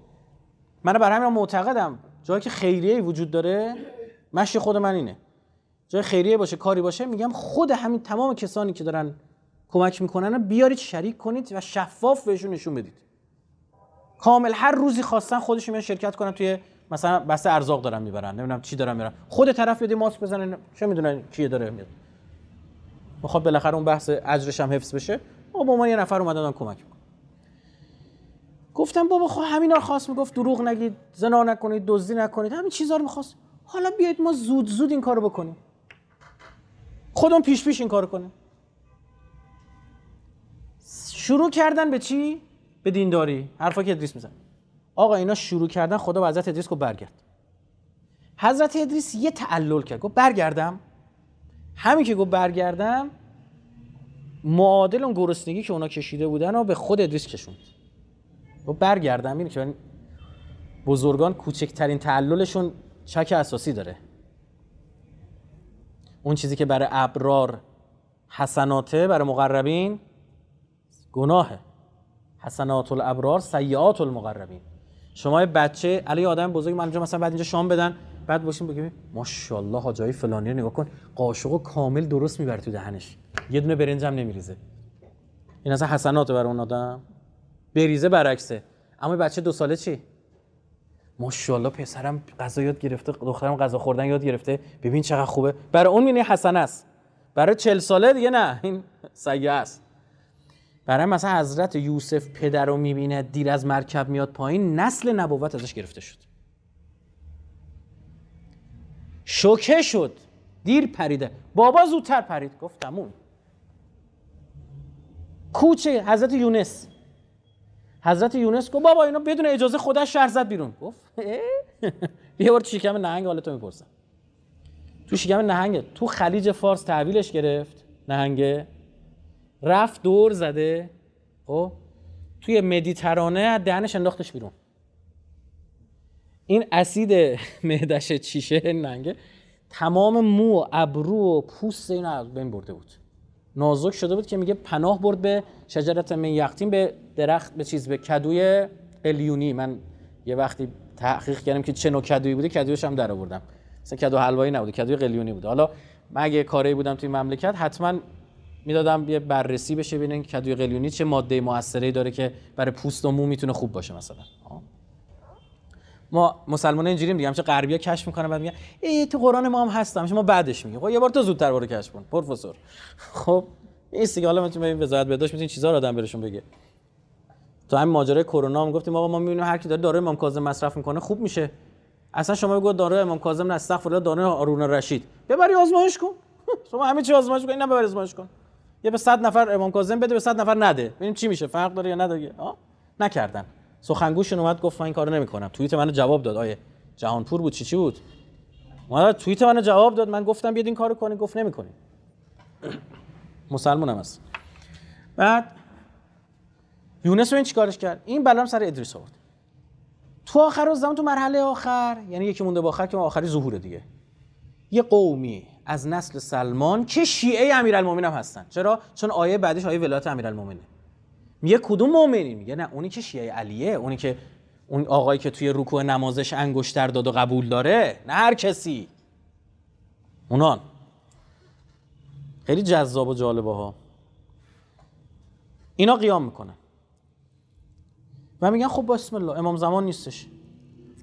من بر همین معتقدم جایی که خیریه وجود داره، مشی خود من اینه، جای خیریه باشه، کاری باشه، میگم خود همین تمام کسانی که دارن کمک میکنن رو بیارید، شریک کنید و شفاف بهشون نشون بدید. کامل هر روزی خواستن خودشون میان شرکت کنن توی مثلا بسته ارزاق دارن میبرن، نمیدونم چی دارن میبرن، خود طرف بده ماسک بزنن، چه میدونن کیه داره میاد. میخواد بالاخره اون بحث اجرش هم حفظ بشه. ما با من یه نفر اومدن کمک میکنه. گفتم بابا خب همینا رو خواست، میگفت دروغ نگید، زنا نکنید، دزدی نکنید، همین چیزا رو می‌خواست. حالا بیاید ما زود زود این کارو بکنیم، خودمون پیش این کارو کنیم. شروع کردن به چی؟ به دینداری. حرفا که ادریس میزنه. آقا اینا شروع کردن. خدا به حضرت ادریس گفت برگرد. حضرت ادریس یه تعلل کرد، گفت برگردم. همین که گفت برگردم، معادل اون گرسنگی که اونا کشیده بودن رو به خود ادریس کشوند. و برگردم. این که بزرگان کوچکترین تعللشون چک اساسی داره. اون چیزی که برای ابرار حسناته، برای مقربین گناهه. حسنات الابرار سیئات المقربین. شما بچه علی آدم بزرگ من اینجا مثلا بعد اینجا شام بدن، بعد باشین بگیم ماشاءالله حاجای فلانی رو نگاه کن، قاشقو کامل درست میبره تو دهنش، یه دونه برنج هم نمیریزه. این اصلا حسناته برای اون آدم، بریزه برعکسه. اما بچه 2 ساله چی؟ ماشاءالله پسرم غذا یاد گرفته، دخترم غذا خوردن یاد گرفته، ببین چقدر خوبه. برای اون مینه حسنه است. برای 40 ساله دیگه نه، این سیئه است. برای مثلا حضرت یوسف پدر رو میبینه دیر از مرکب میاد پایین، نسل نبوت ازش گرفته شد. شوکه شد، دیر پریده، بابا زودتر پرید. گفت تموم. کوچ حضرت یونس. حضرت یونس گفت بابا اینا بدون اجازه خودش شهر زد بیرون. گفت بیا بار تو شکم نهنگ حالت رو میپرسم. تو شکم نهنگ تو خلیج فارس تحویلش گرفت نهنگه، رفت دور زده خب توی مدیترانه دهنش انداختش بیرون. این اسید معده‌ش چیشه نهنگه تمام مو و ابرو و پوست اینو از بین برده بود، نازک شده بود که میگه پناه برد به شجرت من یقطین، به درخت، به چیز، به کدوی قلیونی. من یه وقتی تحقیق کردم که چه نوع کدویی بوده، کدویش هم در آوردم. مثلا کدو حلوایی نبوده، کدوی قلیونی بوده. حالا من اگه کاری بودم توی مملکت حتما میدادم یه بررسی بشه ببینن کدوی قلیونی چه ماده موثری داره که برای پوست و مو میتونه خوب باشه. مثلا ما مسلمانان اینجوریم دیگه، همش غربیا کشف میکنن بعد میگن ای تو قرآن ما هم هست، همش ما بعدش میگیم خب یه بار تو زودتر برو کشف کن پروفسور. خب این دیگه حالا میتونیم ببینیم وزارت بهداشت میتونین چیزا رو آدم برشون بگه. تو همین ماجرای کرونا هم گفتیم آقا ما میبینیم هر کی داره داروی امام کاظم مصرف میکنه خوب میشه. اصلا شما بگو داروی امام کاظم نه، استغفرالله، داروی هارون الرشید ببری آزمایش کن. شما همه چی آزمایش کن، اینا ببری آزمایش کن، یه به 100 نفر امام کاظم بده، به 100 نفر نده، ببینیم چی میشه، فرق داره یا نداره. نکردن. سخنگوشون اومد گفت من این کارو نمی‌کنم. توییت منو جواب داد. آیه جهانپور بود چی بود؟ اومد توییت منو جواب داد. من گفتم بیاد این کارو کنی، گفت نمی‌کنی. مسلمانم هست. بعد یونس این چیکارش کرد؟ این بلا هم سر ادریس آورد. تو آخر روز زمان، تو مرحله آخر، یعنی یکی مونده با آخر که آخری ظهور دیگه. یه قومی از نسل سلمان که شیعه امیرالمومنین هم هستن. چرا؟ چون آیه بعدش آیه ولایت امیرالمومنین. میگه کدوم مؤمنی؟ میگه نه اونی که شیعه علیه، اونی که اون آقایی که توی رکوع نمازش انگشتر داد و قبول داره، نه هر کسی. اونان خیلی جذاب و جالبه ها. اینا قیام میکنن و میگن خب بسم الله، امام زمان نیستش،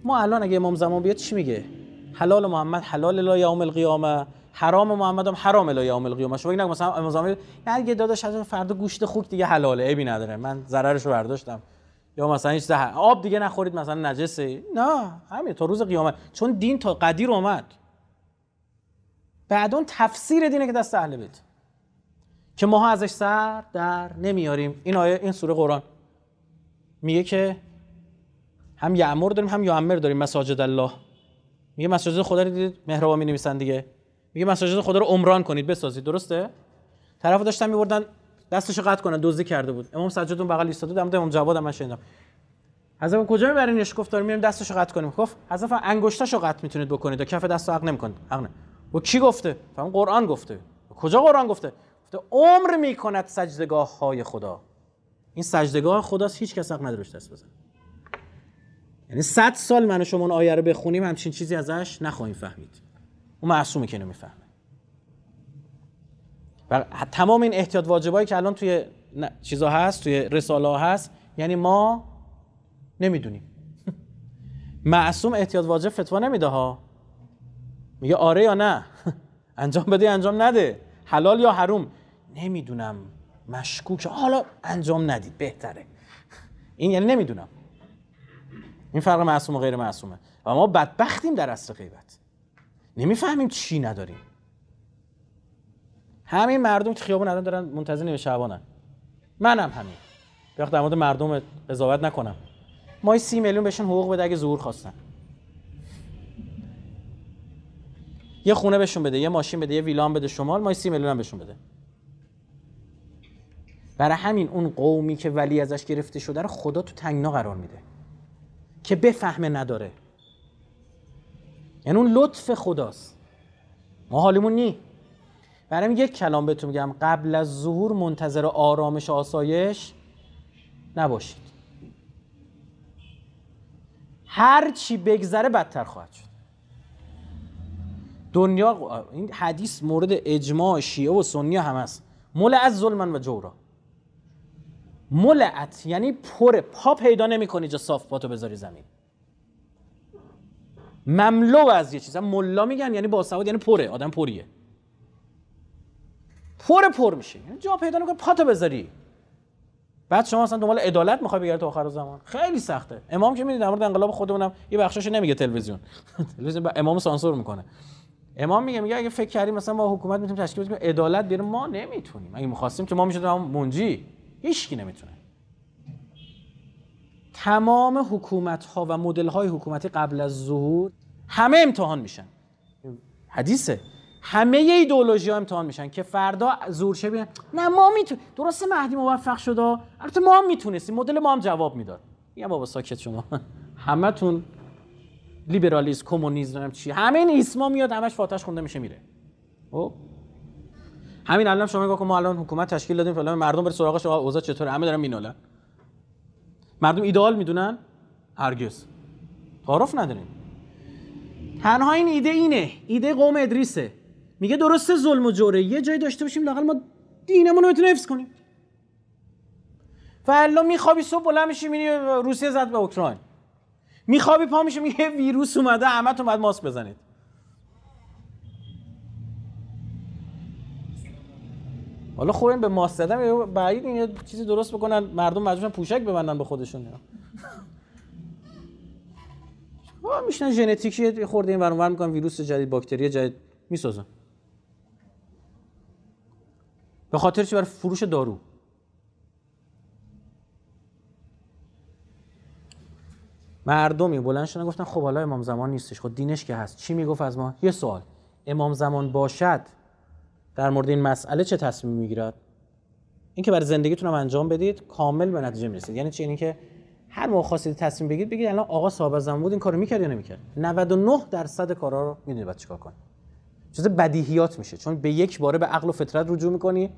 ما الان اگه امام زمان بیاد چی میگه؟ حلال محمد حلال الی یوم القیامه، حرام محمد هم حرام الی یوم القیامه. شما اینا مثلا امام زمان نه دیگه داداش فردا گوشت خوک دیگه حلاله، عیبی نداره، من ضررشو برداشتم. یا مثلا هیچ آب دیگه نخورید مثلا نجسه، نه همین تا روز قیامت، چون دین تا قدیر اومد. بعدون تفسیر دینه که دست اهل بیت، که ماها ازش سر در نمیاریم. این آیه، این سوره قرآن میگه که هم یعمر داریم هم یعمر داریم، مساجد الله. میگه مساجد خدا رو دیدید محرابا می‌نویسن دیگه، میگه مساجد خدا رو عمران کنید، بسازید. درسته؟ طرفو داشتن می‌بردن دستشو قطع کنن، دزدی کرده بود. امام سجاد اون بغل ایستاده بود، امام جواد هم شنیدم. حضرت کجا می‌برینش؟ گفت داریم می‌ریم دستشو قطع کنیم. گفت حضرت انگشتاشو قطع می‌تونید بکنید، کف دستو عقل نمی‌کنید. عقل. و کی گفته؟ فهم قرآن گفته. کجا قرآن گفته؟ گفته عمر می‌کند سجدهگاه‌های خدا. این سجدهگاه خداست، هیچ کس حق نداره بهش دست بزنه. یعنی 100 سال من و شما اون آیه رو بخونیم همچین چیزی ازش نخواهیم فهمید. اون معصومه که نمیفهمه. و تمام این احتیاط واجبایی که الان توی چیزا هست، توی رساله ها هست، یعنی ما نمیدونیم. معصوم احتیاط واجب فتوا نمیده ها. میگه آره یا نه، انجام بده انجام نده، حلال یا حرام، نمیدونم، مشکوک، حالا انجام ندید بهتره. این یعنی نمیدونم. این فرق معصوم و غیر معصومه. و ما بدبختیم در عصر غیبت، نمیفهمیم چی نداریم. همین مردم تو خیابون الان دارن منتظر نیمه شعبانن، منم همین. بخاطر در مورد مردم قضاوت نکنم، ما 30 میلیون بهشون حقوق بده اگه ظهور خواستن، یه خونه بهشون بده، یه ماشین بده، یه ویلان بده شمال، ما 30 میلیون هم بهشون بده. برای همین اون قومی که ولی ازش گرفته شده رو خدا تو تنگنا قرار میده که بفهمه نداره. یعنی اون لطف خداست، ما حالیمون نی. برای یک کلام بهتون میگم، قبل از ظهور منتظر آرامش و آسایش نباشید، هر چی بگذره بدتر خواهد شد. دنیا، این حدیث مورد اجماع شیعه و سنی هم است، ملعت ظلمن و جورا. ملعت یعنی پر، پا پیدا نمی‌کنی جا صاف پاتو بذاری زمین، مملو از یه چیزا. ملا میگن یعنی باسواد، یعنی پره، آدم پریه، پر میشه، یعنی جا پیدا نمی‌کنی پاتو بذاری. بعد شما اصلا دنبال عدالت میخوای بگردی تا آخر زمان، خیلی سخته. امام که میدید در مورد انقلاب خودمونم یه بخشاشو نمیگه تلویزیون، تلویزیون امام سانسور میکنه. امام میگه اگه فکر کردیم مثلا ما حکومت میتونیم تشکیل بدیم عدالت بیاریم، ما نمیتونیم. اگه می‌خواستیم که ما میشدیم منجی. هیچکی نمیتونه. تمام حکومت‌ها و مدل‌های حکومتی قبل از ظهور همه امتحان میشن. حدیثه. همه ایدئولوژی‌ها امتحان میشن که فردا ظهور شه بگن نه ما میتونیم. درسته مهدی موفق شد، البته ما هم میتونستیم، مدل ما هم جواب میداد. میگم بابا ساکت شما. همتون لیبرالیسم، کمونیسم، نمیدونم چی. همه این اسما میاد همش فاتحش خونده میشه میره. خب همین الان شما نگاه کن، ما الان حکومت تشکیل دادیم فلان، مردم بر سراغش اوضاع چطوره، همه دارن مینالن. مردم ایدئال میدونن؟ هرگز. تعارف نداریم. تنها این ایده اینه، ایده قوم ادریسه. میگه درسته ظلم و جوره یه جای داشته باشیم، لااقل ما دینمون رو بتونیم حفظ کنیم. فعلا میخوابی صبح بلند میشی میبینی روسیه زد به اوکراین. میخوابی پا میشی میگه ویروس اومده، همتون باید ماسک بزنید. حالا خوریم به ماسک زدن بعید این چیزی درست بکنن مردم مجبورن پوشک ببندن به خودشون. ها میشن ژنتیکی خورده این ور اون ور میکنن، ویروس جدید، باکتری جدید میسازن. به خاطر چی؟ برای فروش دارو. مردمی بلند شدن گفتن خب حالا امام زمان نیستش، خب دینش که هست، چی میگفت از ما؟ یه سوال، امام زمان باشد در مورد این مسئله چه تصمیم میگیرد؟ این که برای زندگیتون هم انجام بدید کامل به نتیجه میرسید. یعنی چی؟ یعنی که هر موقع خواستید تصمیم بگیرید بگید الان آقا صاحب از زمان بود این کارو میکرد یا نمیکرد. 99% کارا رو میدونید بعد چیکار کنید. چیز بدیهیات میشه چون به یک باره به عقل و فطرت رجوع میکنی.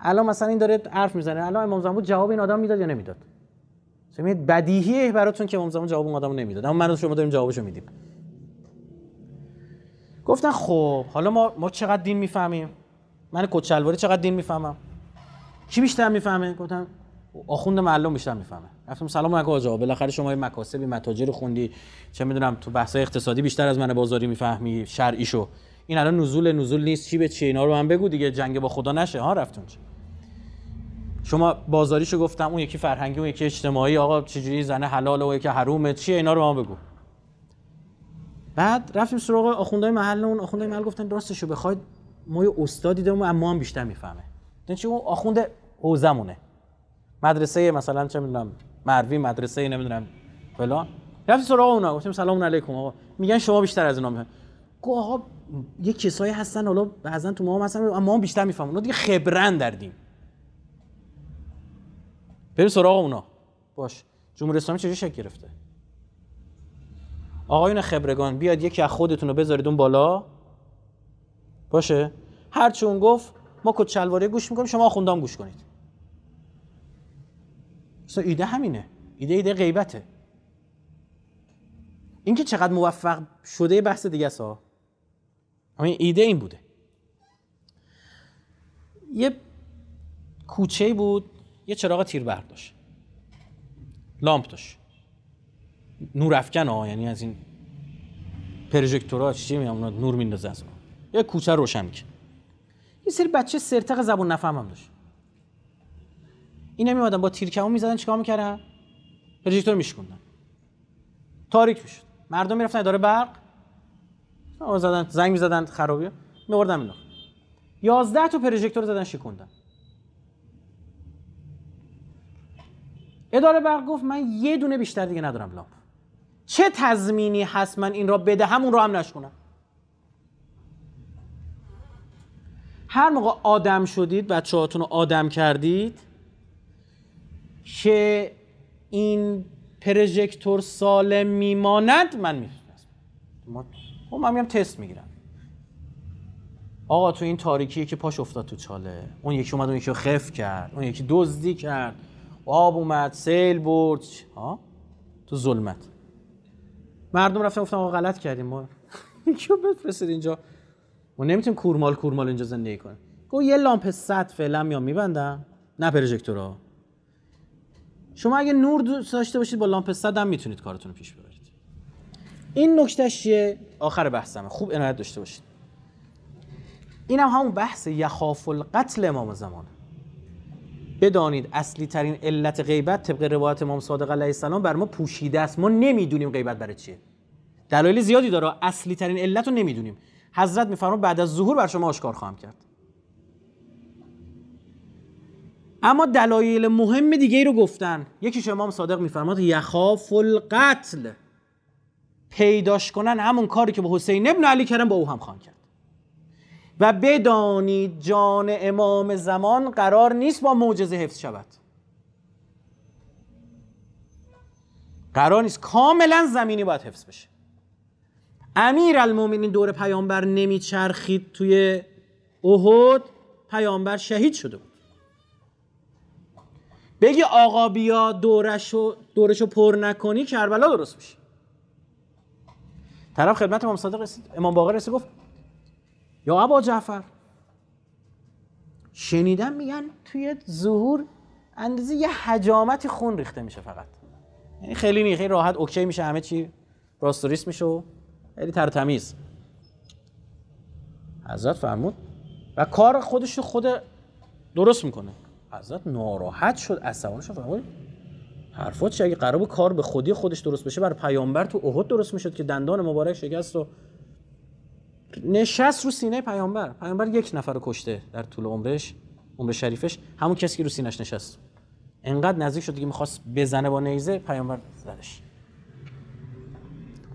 الان مثلا این داره حرف میزنه، الان امام زمان بود جواب این آدم میداد یا نمیداد؟ شما بدیهیه براتون که امام زمان جواب اون آدمو نمیداد، اما من و شما داریم جوابشو میدیم. گفتن خب حالا ما چقدر دین میفهمیم؟ من کچلواری چقدر دین میفهمم؟ کی بیشتر میفهمه؟ گفتم آخوند معلم بیشتر میفهمه. گفتم سلام علیکم آقا، بالاخره شما این مکاسب متاجر خوندی، چه میدونم تو بحث اقتصادی بیشتر از من بازاری میفهمی شرعیشو. این الان نزول نیست، چی به چی، اینا رو من بگو دیگه، جنگ با خدا نشه ها. رفتون چه شما بازاریشو گفتم، اون یکی فرهنگی، اون یکی اجتماعی، آقا چجوری زنه حلاله و یکی حرومه چیه، اینا رو من بگو. بعد رفتیم سراغ آخوندای محله. اون آخوندای محله گفتن راستشو بخواید ما یه استادی داریم اما هم بیشتر میفهمه. یعنی چی؟ اون آخوند حوزمونه، مدرسه مثلا چه میدونم مروی، مدرسه نمیدونم فلان. رفتیم سراغ اونا گفتیم سلام علیکم آقا، میگن شما بیشتر از اینا میفهمید. گفت آقا یه کسایی هستن حالا بعضن تو ما مثلا اما هم بیشتر میفهمن، اونا دیگه خبرن در دین. بریم سراغ اونا. باش جمهوری اسلامی چجوری شکل گرفته؟ آقایون خبرگان بیاد یکی از خودتون رو بذارید اون بالا، باشه؟ هر چی اون گفت ما کچلواری گوش میکنیم، شما آخوندام گوش کنید. اصلا ایده همینه، ایده غیبته. این که چقدر موفق شده بحث دیگه است ها، اما ایده این بوده. یه کوچه‌ای بود، یه چراغ تیربرق داشت، لامپ داشت، نور افکن ها، یعنی از این پروژکتورها چی میگم اونا نور میندازه از اون. یه کوچه روشن میکنه. یه سری بچه سرتق زبون نفهم هم داشت. اینا میومدن با تیرکمون میزدن، چیکار میکردن؟ پروژکتور میشکوندن. تاریک میشد. مردم میرفتن اداره برق، زدن زنگ میزدن خرابی، میوردن اینا. 11 تا پروژکتور زدن شکوندن. اداره برق گفت من یه دونه بیشتر دیگه ندارم لامپ. چه تضمینی هست من این را بدهم اون را هم نشکنم؟ هر موقع آدم شدید بچه هاتون رو آدم کردید که این پروژکتور سالم میماند من میتونم. من میام تست میگیرم. آقا تو این تاریکی که پاش افتاد تو چاله، اون یکی اومد اون یکی رو خف کرد، اون یکی دزدی کرد، آب اومد، سیل برد ها تو ظلمت. مردم رفتن گفتن آقا غلط کردیم، ما کیو بفرستید اینجا، ما نمیتونیم کورمال اینجا زندگی کنیم. گفت یه لامپ 100 فعلا میام میبندم، نه پروژکتورها. شما اگه نور داشته باشید با لامپ 100 هم میتونید کارتون رو پیش ببرید. این نکتهش چیه؟ آخر بحثمه، خوب عنایت داشته باشید. اینم همون بحث یخاف القتل امام زمان. بدانید اصلی ترین علت غیبت طبق روایت امام صادق علیه السلام بر ما پوشیده است. ما نمیدونیم غیبت برای چیه. دلایل زیادی داره، اصلی ترین علت رو نمیدونیم. حضرت میفرمایند بعد از ظهور بر شما آشکار خواهم کرد. اما دلایل مهم دیگه ای رو گفتن. یکی امام صادق میفرماد یخاف القتل، پیداش کنن، همون کاری که با حسین ابن علی کردن با او هم خان کرد. و بدانید جان امام زمان قرار نیست با معجزه حفظ شود، قرار نیست، کاملا زمینی باید حفظ بشه. امیرالمومنین دور پیامبر نمیچرخید توی احد، پیامبر شهید شده بود. بگی آقا بیا دورشو پر نکنی کربلا درست میشه. طرف خدمت امام صادق رسید، امام باقر رسید، گفت یا ابا جعفر، شنیدم میگن توی ظهور اندازه یه حجامتی خون ریخته میشه فقط، یعنی خیلی نیخی راحت اوکی میشه، همه چی راست و ریست میشه و خیلی تر تمیز. حضرت فرمود و کار خودش رو خود درست میکنه. حضرت ناراحت شد، عصبانی شد، فرمود حرفات چیه؟ اگه قرار بود کار به خودی خودش درست بشه، برای پیامبر تو احد درست میشد که دندان مبارک شکست و نشست رو سینه پیامبر. پیامبر یک نفر رو کشته در طول عمرش، عمر شریفش، همون کسی که رو سینه‌ش نشست. انقدر نزدیک شد که می‌خواست بزنه با نیزه، پیامبر زدش.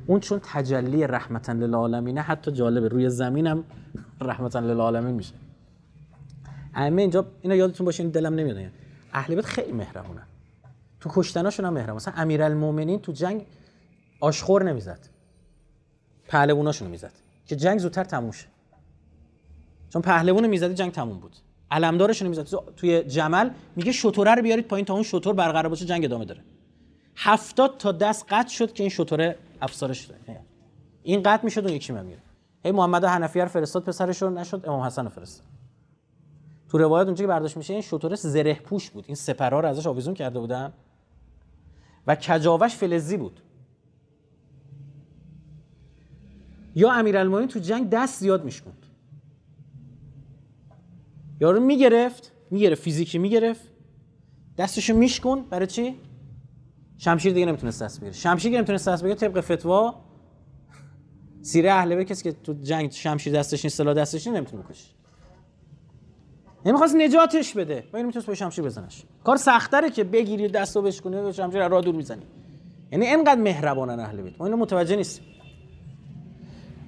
اون چون تجلی رحمتاً للعالمین، حتی جالبه روی زمینم رحمتاً للعالمین میشه. همه اینجا اینا یادتون باشه، این دلم نمیاد. اهل بیت خیلی مهربونن. تو کشتناشون هم مهربون. مثلا امیرالمومنین تو جنگ آشخور نمیزد، پهلووناشون میزد که جنگ زودتر تموم شه. چون پهلوون میزدی جنگ تموم بود. علمدارشون میزد توی جمل، میگه شتوره رو بیارید پایین تا اون شتور برقرار باشه جنگ ادامه داره. 70 تا دست قطع شد که این شتوره افسارش شد. این قطع میشد اون یکی میمیره. هی محمد حنفیه رو فرستاد پسرشون، نشد امام حسن رو فرستاد. تو روایت اونجا که برداشت میشه این شتوره زره پوش بود. این سپرها رو ازش آویزون کرده بودن و کجاوش فلزی بود. یا امیرالمومنین تو جنگ دست زیاد میشکند، یارو میگرفت فیزیکی، میگرفت دستشو میشکن. برای چی؟ شمشیر دیگه نمیتونست دست بگیره. شمشیر که نمیتونست دست بگیره، طبق فتوا سیره اهل بیت، کسی که تو جنگ شمشیر دستش نیست، سلاح دستش نیست، نمیتونه بکشه. نمیخواست نجاتش بده، ولی نمیتونست با شمشیر بزنش. کار سخت‌تره که بگیری دستو بشکنی و شمشیر را دور میزنی. یعنی اینقدر مهربانن اهل بیت، ما اینو متوجه نیستیم.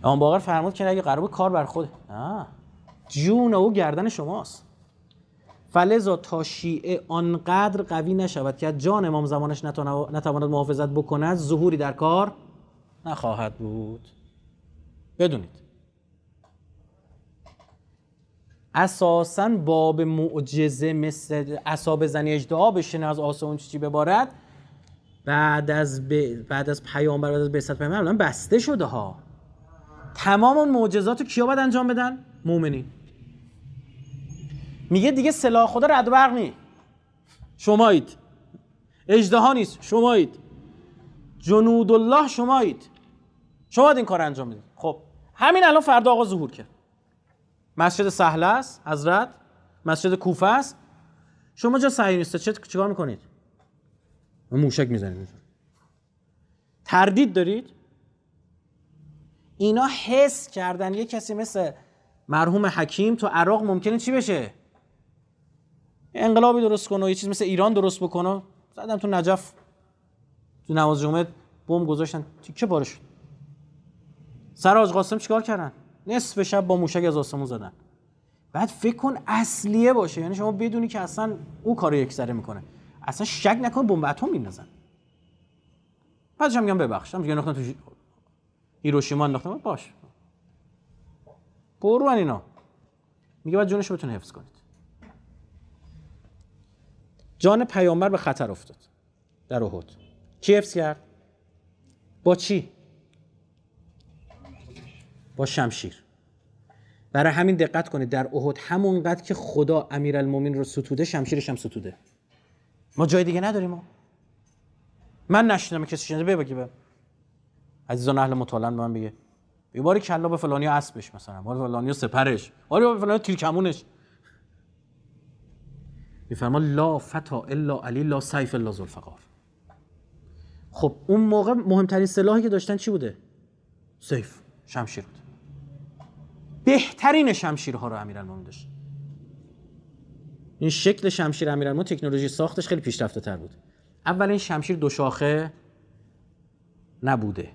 امام باقر فرمود که اگه قرار بود کار بر خود، نه، جون او گردن شماست. فلذا تا شیعه آنقدر قوی نشود که جان امام زمانش نتواند محافظت بکند، ظهوری در کار نخواهد بود. بدونید اساساً باب معجزه مثل عصا بزنی اجدعا بشینه از آسمون چی ببارد، بعد از پیامبر، بعد از بعثت پیامبر بسته شده ها. تمام اون معجزات رو کیا باید انجام بدن؟ مؤمنین. میگه دیگه سلاح خدا رد و برق نی، شمایید. اژدها نیست، شمایید. جنود الله شمایید. شما این کار انجام بدید. خب همین الان فردا آقا ظهور کرد، مسجد سهله است حضرت، مسجد کوفه است، شما جا سعی نیست، چیکار میکنید؟ موشک میزنید. تردید دارید؟ اینا حس کردن یه کسی مثل مرحوم حکیم تو عراق ممکنه چی بشه؟ انقلابی درست کنه، یه چیز مثل ایران درست بکنه. زدم تو نجف تو نماز جمعه بمب گذاشتن، تیکه پاره شد. سر حاج قاسم چیکار کردن؟ نصف شب با موشک از آسمون زدن. بعد فکر کن اصلیه باشه، یعنی شما بدونی که اصلا اون کارو یکسره میکنه، اصلا شک نکن بمب اتم میندازن. بعدش هم میگم ببخش، هم میگن تو هیروشیما انداختم، باش برو. اینا میگه باید جونش رو بتونه حفظ کنید. جان پیامبر به خطر افتاد در احد. کی حفظ کرد؟ با چی؟ با شمشیر. برای همین دقت کنید در احد، همونقدر که خدا امیرالمومنین رو ستوده، شمشیرش هم ستوده. ما جای دیگه نداریم. من نشنیدم کسی شنیده بگه، عزیزان اهل مطالعه به من بگه باری کلا به فلانی اسبش، مثلا باری فلانی سپرش، باری به فلانی تیرکمونش. میفرما لا فتا الا علی لا سیف الا ذوالفقار. خب اون موقع مهمترین سلاحی که داشتن چی بوده؟ سیف، شمشیر بود. بهترین شمشیرها رو امیرالمومنین داشت. این شکل شمشیر امیرالمومنین تکنولوژی ساختش خیلی پیشرفته تر بود. اول این شمشیر دو شاخه نبوده.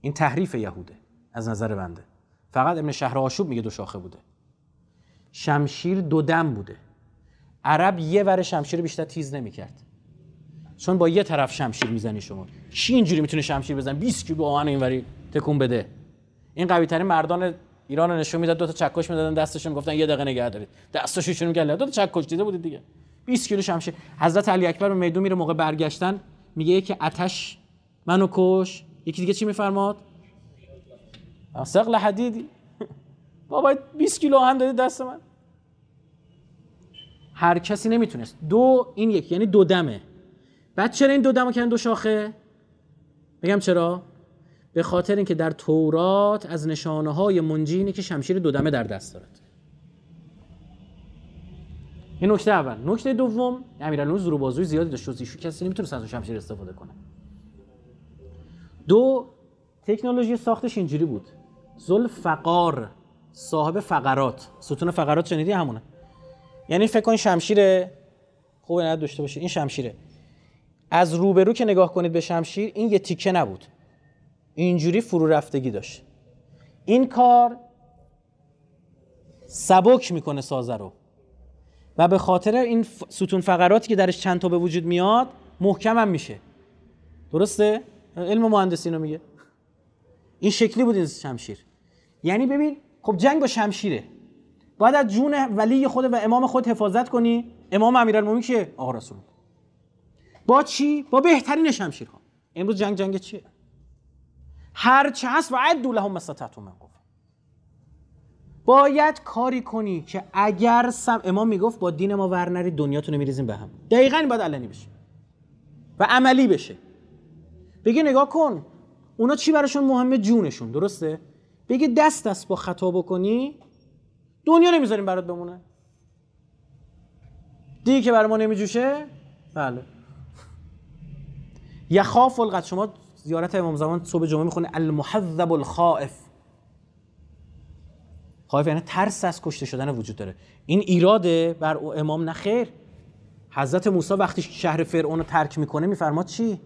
این تحریف یهوده از نظر بنده. فقط ابن شهر آشوب میگه دو شاخه بوده. شمشیر دو دم بوده. عرب یه ور شمشیر بیشتر تیز نمی‌کرد. چون با یه طرف شمشیر میزنی شما. کی اینجوری میتونه شمشیر بزنه 20 کیلو آهن اینوری تکون بده؟ این قوی‌ترین مردان ایران رو نشون میداد، دو تا چکش میدادن دستشون، میگفتن یه دقیقه نگه دارید. دستاشون میگله دو تا چکش دیده بودید دیگه. 20 کیلو شمشیر. حضرت علی اکبر به میدون میره، موقع برگشتن میگه که آتش منو کش، یکی دیگه چی میفرماد؟ ثقل حدیدی. بابا 20 کیلو آهن دادی دست من. هر کسی نمیتونست. دو این یک یعنی دو دمه. بعد چرا این دو دمو کردن دو شاخه؟ بگم چرا؟ به خاطر اینکه در تورات از نشانه‌های منجی اینه که شمشیر دو دمه در دست دارد. این نکته اول. نکته دوم، امیرالمومنین زور بازوی زیادی داشت، جزیشو کسی نمیتونه از اون شمشیر استفاده کنه. دو، تکنولوژی ساختش اینجوری بود. ذوالفقار، صاحب فقرات. ستون فقرات شنیدی؟ همونه. یعنی فکر کن شمشیره، خوب نه داشته باشه، این شمشیره. از روبرو که نگاه کنید به شمشیر، این یه تیکه نبود. اینجوری فرو رفتگی داشت. این کار سبک میکنه سازه رو و به خاطر این ستون فقراتی که درش چند تا به وجود میاد محکم هم میشه. درسته؟ علم مهندسی اینو میگه. این شکلی بود این شمشیر. یعنی ببین، خب جنگ با شمشیره. باید از جون ولی خود و امام خود حفاظت کنی. امام امیرالمومنین که آقا رسول با چی؟ با بهترین شمشیرها. امروز جنگ چیه؟ هر چه هست و عدو لهم ما استطعتم من قوه. باید کاری کنی که اگر امام میگفت با دین ما ور نری دنیاتونو میریزیم به هم. دقیقاً باید علنی بشه و عملی بشه. بگه نگاه کن اونا چی براشون مهمه؟ جونشون. درسته؟ بگه دست با خطا بکنی دنیا نمیذاریم برات بمونه. دیگه که برای ما نمیجوشه؟ بله. یخاف القد. شما زیارت امام زمان صبح جمعه میخونه المحذب الخائف. خائف یعنی ترس از کشته شدن وجود داره. این ایراده بر او امام؟ نخیر. حضرت موسی وقتی شهر فرعون رو ترک میکنه میفرماد چی؟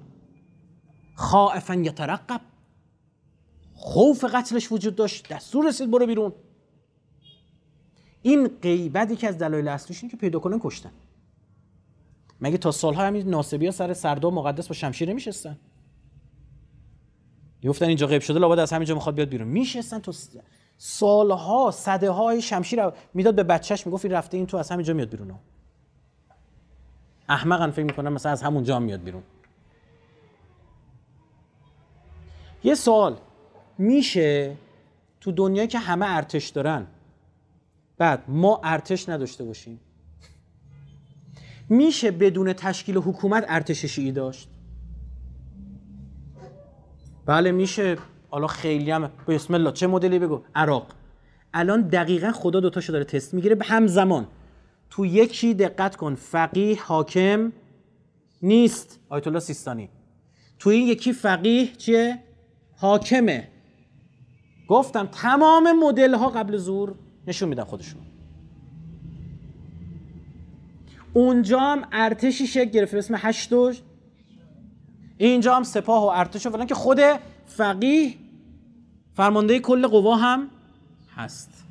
خائفا یترقب. خوف قتلش وجود داشت، دستور رسید برو بیرون. این غیبت یکی از دلایل اصلیش اینه که پیدا کنن کشتن. مگه تا سال‌ها همین ناصبی‌ها سر سردا مقدس با شمشیر نمی‌شستن؟ می‌گفتن اینجا غیب شده، لابد از همینجا می‌خواد بیاد بیرون. می‌شستن تا سال‌ها، صده‌های شمشیر میداد به بچه‌ش، میگفت این رفته این تو، از همینجا میاد بیرون. احمقن فکر می‌کنن مثلا از همونجا میاد بیرون. یه سوال، میشه تو دنیایی که همه ارتش دارن بعد ما ارتش نداشته باشیم؟ میشه بدون تشکیل حکومت ارتش شیعی داشت؟ بله میشه. حالا خیلی هم بسم الله چه مدلی بگو. عراق الان دقیقا خدا دوتاشو داره تست میگیره همزمان. تو یکی دقت کن، فقیه حاکم نیست. آیتولا الله سیستانی. تو این یکی فقیه چیه؟ حاکمه. گفتم تمام مدل ها قبل ظهور نشون میدن خودشون. اونجا هم ارتشی شکل گرفت به اسم هشتوش، اینجا هم سپاه و ارتش و فلان که خود فقیه فرمانده کل قوا هم هست.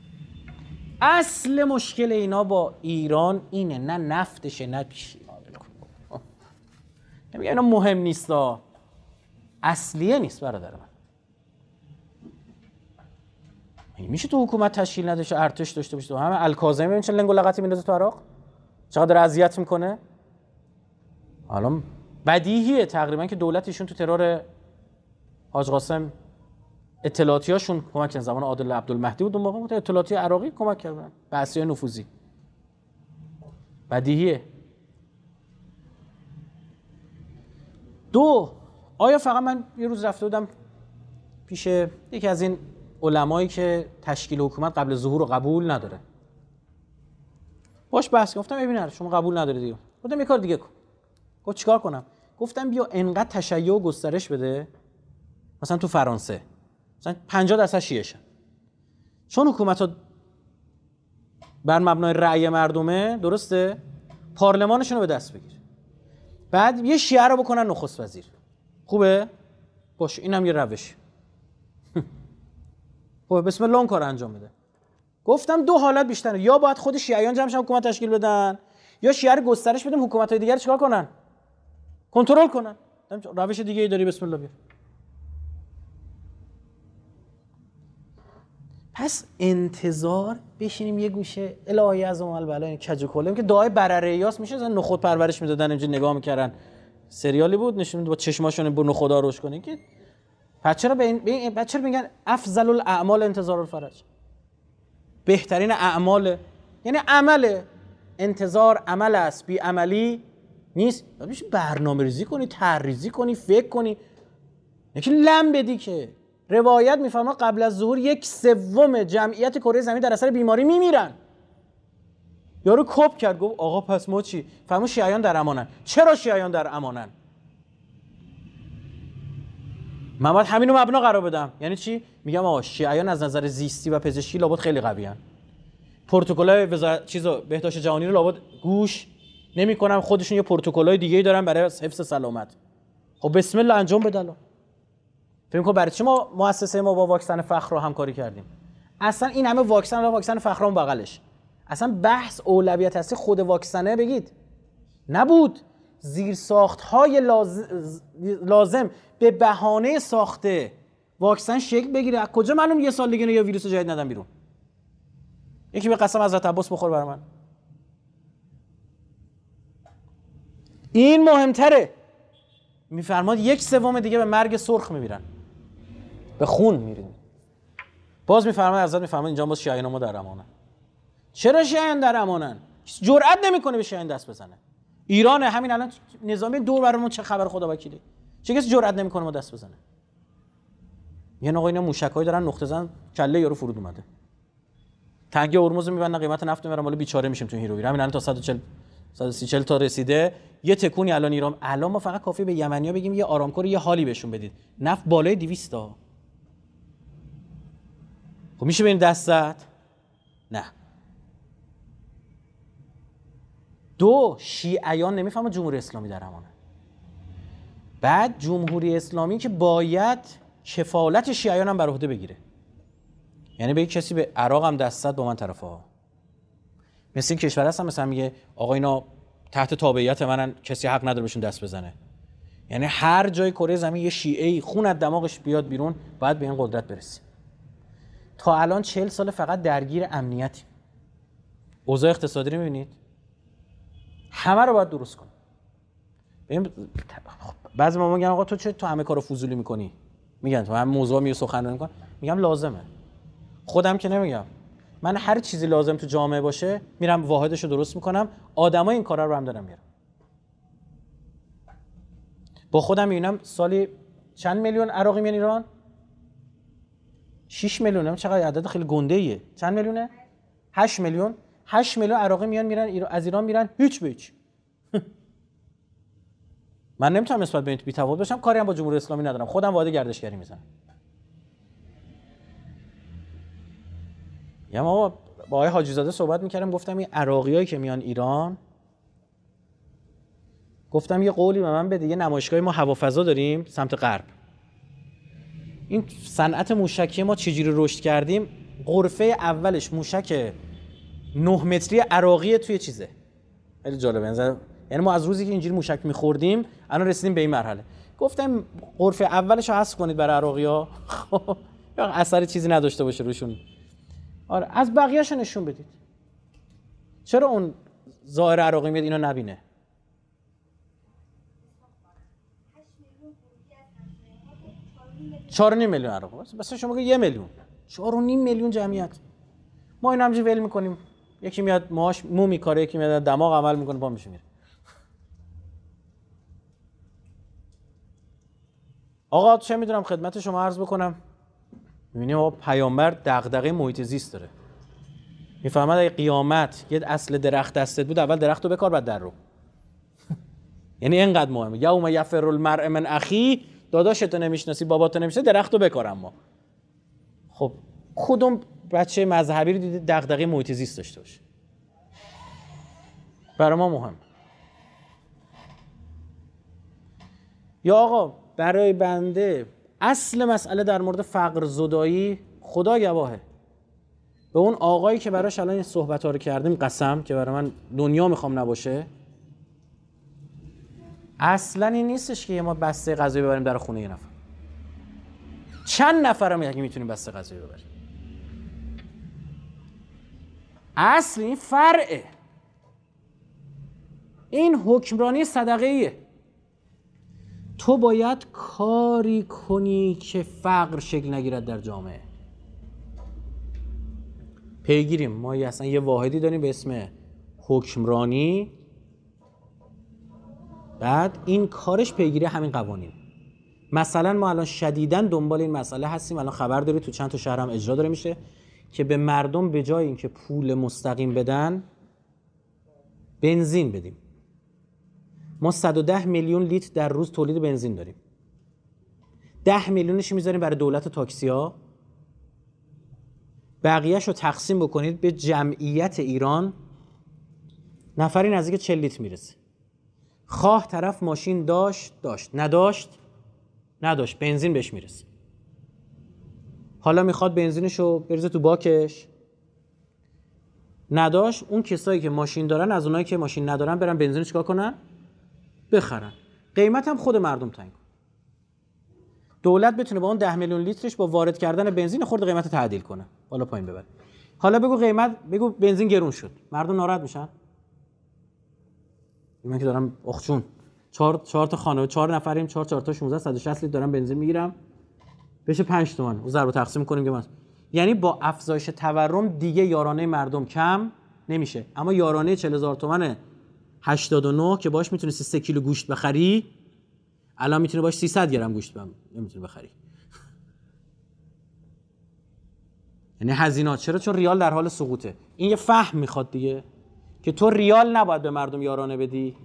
اصل مشکل اینا با ایران اینه، نه نفتشه نه پیشی. نمیگه اینا مهم نیستا، اصلیه نیست برادر من. میشه تو حکومت تشکیل نداشه ارتش داشته باشه؟ تو همه الکاظمی ببین چه لنگ و لغتی میندازه تو عراق، چقدر اذیت میکنه. حالا بدیهیه تقریبا که دولت ایشون تو ترور حاج قاسم اطلاعاتیاشون کمک کردن. زمان عادل عبدالمهدی بود اون موقع، بود اطلاعاتی عراقی کمک کردن به اسیای نفوذی. بدیهیه. دو، آیا فقط من یه روز رفته بودم پیش یکی از این علمایی که تشکیل حکومت قبل ظهور رو قبول نداره، باش بحث گفتم ببین شما قبول نداره دیگه، گفتم یه کار دیگه کن. گفت چیکار کنم؟ گفتم بیا انقدر تشیع و گسترش بده مثلا تو فرانسه مثلا 50% شیعه شن، چون حکومت ها بر مبنای رأی مردمه، درسته؟ پارلمانشون رو به دست بگیر، بعد یه شیعه رو بکنن نخست وزیر. خوبه؟ باشه، اینم یه روش. خب بسم الله اون کار انجام بده. گفتم دو حالت بیشتر، یا باید خود شیعیان جمع شدن حکومت تشکیل بدن، یا شیعه رو گسترش بدیم حکومت‌های دیگر چیکار کنن؟ کنترل کنن. روش دیگه ای داری؟ بسم الله بیار. پس انتظار بشینیم یه گوشه الهی از عمل بلا این کج و کلم که دعای بررهیاس میشه، مثلا نخود پرورش میدادن، اینجا نگاه میکردن، سریالی بود نشون با چشماشون به نخودا روش کنه که بچه‌ها به این بچه‌ها میگن افضل الاعمال انتظار الفرج، بهترین اعمال یعنی عمل، انتظار عمل است، بی عملی نیست. میشه برنامه‌ریزی کنی، طرح‌ریزی کنی، فکر کنی، یکی لم بدی. که روایت میفرما قبل از ظهور 1/3 جمعیت کره زمین در اثر بیماری میمیرن. یارو کپ کرد گفت آقا پس ما چی؟ فرمود شیعیان در امانن. چرا شیعیان در امانن؟ من باید همین رو مبنا قرار بدم. یعنی چی؟ میگم آقا شیعیان از نظر زیستی و پزشکی لابد خیلی قوی ان. پروتکل‌های بهداشت جهانی رو لابد گوش نمی‌کنم، خودشون یه پروتکل‌های دیگه‌ای دارن برای حفظ سلامت. خب بسم الله انجام بدلا. فکر می‌کنم برای چی ما مؤسسه ما با واکسن فخر رو همکاری کردیم؟ اصلا این همه واکسن را واکسن فخرام بغلش. اصلا بحث اولویت هستی خود واکسنه بگید نبود. زیرساخت‌های لازم به بهانه ساخته واکسن شکل بگیره. از کجا معلوم یه سال دیگه یا ویروس جدید ندن بیرون؟ یکی به قسم حضرت عباس بخور برای من، این مهمتره. میفرماد 1/3 دیگه به مرگ سرخ میمیرن، به خون میرین. باز میفرماد حضرت میفرماد اینجا باز شیعیان ما در امانن. چرا شیعیان در امانن؟ جرئت نمیکنه به شیعیان دست بزنه. ایران همین الان نظامی دور برامون چه خبر خدا وکیله، چه کسی جرئت نمیکنه ما دست بزنه. یعنی آقا اینا موشکای دارن نقطه زن کله یارو فرود اومده. تنگ هرمز میبندن، قیمت نفت میبرن بالا، بیچاره میشیم تو هیروگیر. همین الان تا 140 130 تا رسیده. یه تکونی الان ایران، الان ما فقط کافی به یمنیا بگیم یه آرامکور یه حالی بهشون بدید، نفت بالای 200 تا. خب میشه ببین دست زد؟ نه. دو، شیعیان نمیفهمه جمهوری اسلامی در امانه. بعد جمهوری اسلامی که باید کفالت شیعیان هم بر عهده بگیره، یعنی به یک کسی به عراق هم دست زد با من طرفا ها. مثل این کشور هستم مثلا میگه آقا اینا تحت تابعیت منن، کسی حق نداره بهشون دست بزنه. یعنی هر جای کره زمین یه شیعه خون از دماغش بیاد بیرون، باید به این قدرت برسیم. تا الان 40 سال فقط درگیر امنیتی، اوضاع اقتصادی رو میبینید، همه رو باید درست کنیم. بعضی ما میگن آقا تو چه تو همه کارو فضولی میکنی؟ میگن تو هم موضوع میو سخنرانی میکنی. میگم لازمه، خودم که نمیگم، من هر چیزی لازم تو جامعه باشه میرم واحدش رو درست میکنم، آدمای این کارا رو هم دارم میارم. با خودم میبینم سالی چند میلیون عراقی میان ایران؟ 6 میلیون، چقدر عدد خیلی گنده ایه. چند میلیونه؟ 8 میلیون. 8 میلیون عراقی میان میرن از ایران، میرن هیچ به هیچ. من نمیتونم نسبت به این بی‌تفاوت باشم، کاری هم با جمهوری اسلامی ندارم، خودم وعده گردشگری میزنم. یا ما با آقای حاجی زاده صحبت میکردم، گفتم این عراقیایی که میان ایران، گفتم یه قولی به من بده، یه نمایشگاه ما هوافضا داریم سمت غرب، این صنعت موشکی ما چجوری رشد کردیم، غرفه اولش موشک 9 متری عراقیه توی چیزه. خیلی جالبه، یعنی ما از روزی که اینجوری موشک می‌خوردیم الان رسیدیم به این مرحله. گفتم غرفه اولش رو حذف کنید برای عراقی‌ها، خب اثر چیزی نداشته باشه روشون. آره از بقیه‌اش نشون بدید. چرا اون زائر عراقی میاد اینو نبینه؟ چهار و نیم میلیون عراقی، بس شما میگید 1 میلیون، 4.5 میلیون جمعیت. ما این همجوری ول می‌کنیم، یکی میاد ماش مو می‌کاره، یکی میاد دماغ عمل می‌کنه، پا میشه میره. آقا چه میدونم خدمت شما عرض بکنم، می‌بینیم آقا پیامبر دغدغه محیط زیست داره. میفهمد اگه قیامت یه اصل درخت دستت بود، اول درخت رو بکار بعد در رو. یعنی اینقدر مهمه. یوم یفر المرء من اخی، داداشت رو نمیشناسی بابات رو نمیشناسی، درخت رو بکار. اما خب خودم بچه مذهبی رو دیده دغدغه محیط زیست داشته باشه. برای ما مهم. یا آقا برای بنده اصل مسئله در مورد فقر زدایی خدا گواهه. به اون آقایی که براش الان این صحبت‌ها رو کردیم قسم که برای من دنیا میخوام نباشه، اصلا این نیستش که ما بسته غذایی ببریم در خونه یه نفر. چند نفر هم اگه میتونیم بسته غذایی ببریم. اصل این فرعه. این حکمرانی صدقه‌ایه. تو باید کاری کنی که فقر شکل نگیرد در جامعه. پیگیریم ما اصلا یه واحدی داریم به اسم حکمرانی، بعد این کارش پیگیری همین قوانین. مثلا ما الان شدیداً دنبال این مسئله هستیم، الان خبر داری تو چند تا شهر هم اجرا داره میشه که به مردم به جای اینکه پول مستقیم بدن بنزین بدیم. ما 110 میلیون لیتر در روز تولید بنزین داریم، 10 میلیونش میذاریم برای دولت تاکسی ها، بقیهش رو تقسیم بکنید به جمعیت ایران، نفری نزدیک 40 لیتر میرسه. خواه طرف ماشین داشت، نداشت بنزین بهش میرسه. حالا میخواد بنزینشو بریزه تو باکش، نداشت. اون کسایی که ماشین دارن از اونایی که ماشین ندارن برن بنزین چیکار کنن؟ بخرن. قیمت هم خود مردم تعیین کنه. دولت بتونه با اون 10 میلیون لیترش با وارد کردن بنزین خورد قیمت تعدیل کنه، بالا پایین ببره. حالا بگو قیمت، بگو بنزین گرون شد، مردم ناراحت میشن؟ من که دارم اخچون 4 تا خانواده، 4 نفریم، 4 تا 1660 لیتر دارم بنزین میگیرم، بشه 5 تومن. اون ضرب تقسیم کنیم که من، یعنی با افزایش تورم دیگه یارانه مردم کم نمیشه، اما یارانه 40000 تومن 89 که باش میتونی 3 کیلو گوشت بخری، الان میتونی باش 300 گرم گوشت نمیتونی بخری. یعنی هزینه. چرا؟ چون ریال در حال سقوطه. این یه فهم میخواد دیگه که تو ریال نباید به مردم یارانه بدی،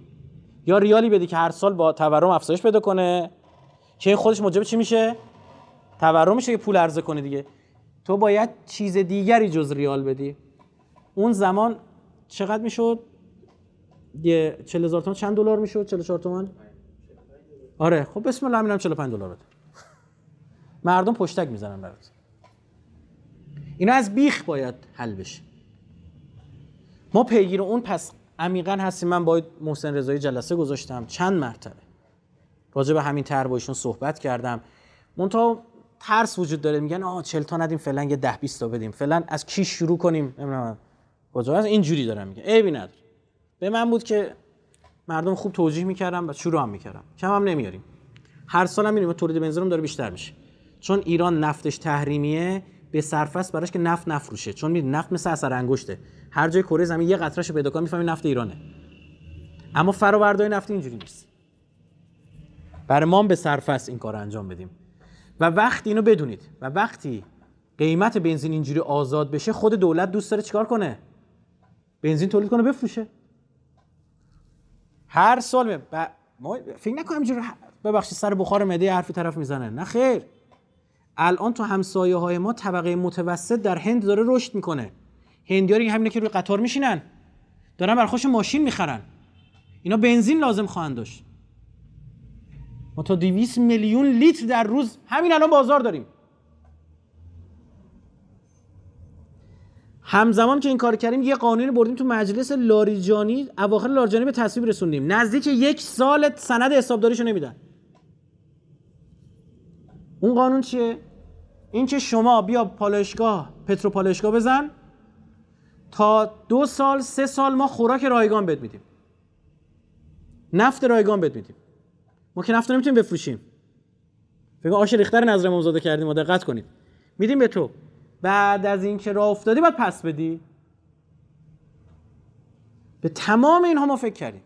یا ریالی بدی که هر سال با تورم افزایش پیدا کنه که خودش موجب چی میشه؟ تورم میشه که پول عرضه کنه دیگه. تو باید چیز دیگری جز ریال بدی. اون زمان چقدر میشد؟ یه 40000 تومان چند دلار میشد؟ 44 تومان؟ آره خب بسم الله، همینم 45 دلار بده. مردم پشتک میزنن برات. اینا از بیخ باید حل بشه. ما پیگیر اون پس عمیقاً هستیم. من با محسن رضایی جلسه گذاشتم چند مرتبه. راجع به همین طرح با ایشون صحبت کردم. منتها ترس وجود داره، میگن آ 40 تا ندیم، فعلا یه 10 20 تا بدیم، فعلا از کی شروع کنیم؟ نمیدونم. کجا از اینجوری دارم میگن. عیبی نداره. به من بود که مردم خوب توجیه میکردم و شروع هم میکردم. کم هم نمیاریم. هر سال هم میریم تولید بنزینم داره بیشتر میشه. چون ایران نفتش تحریمیه، به صرفه است براش که نفت نفروشه. چون میدونی نفت مثل اثر انگشته. هر جای کره زمین یه قطرهش رو پیدا کنی میفهمی نفت ایرانه. اما فرآوردهای نفتی اینجوری نیست. برای ما به صرفه است این کار انجام بدیم. و وقتی اینو بدونید و وقتی قیمت بنزین اینجوری آزاد بشه، خود دولت دوست داره چیکار کنه؟ بنزین تولید کنه بفروشه. هر سال ما فکر نکنم اینجوری ببخشید سر بخار معده حرفی طرف میزنه. نه خیر. الان تو همسایه های ما طبقه متوسط در هند داره رشد میکنه. هندی‌ها همینه که روی قطار میشینن، دارن برای خودشون ماشین میخرن. اینا بنزین لازم خواهند داشت. ما تا 200 میلیون لیتر در روز همین الان بازار داریم. همزمان که این کار کردیم یه قانونی بردیم تو مجلس لاریجانی، اواخر لاریجانی به تصویب رسوندیم. نزدیک یک سال سند حسابداریشو نمیدن. اون قانون چیه؟ این که شما بیا پالایشگاه، پتروپالایشگاه بزن، تا 2 سال 3 سال ما خوراک رایگان بهت میدیم. نفت رایگان بهت میدیم. ما که نفت نمیتونیم بفروشیم. بگو آش ریختر نظرمون زاده کردیم، ما دقت کنید. میدیم به تو. بعد از این که راه افتادی باید پس بدی. به تمام اینها ما فکر کردیم.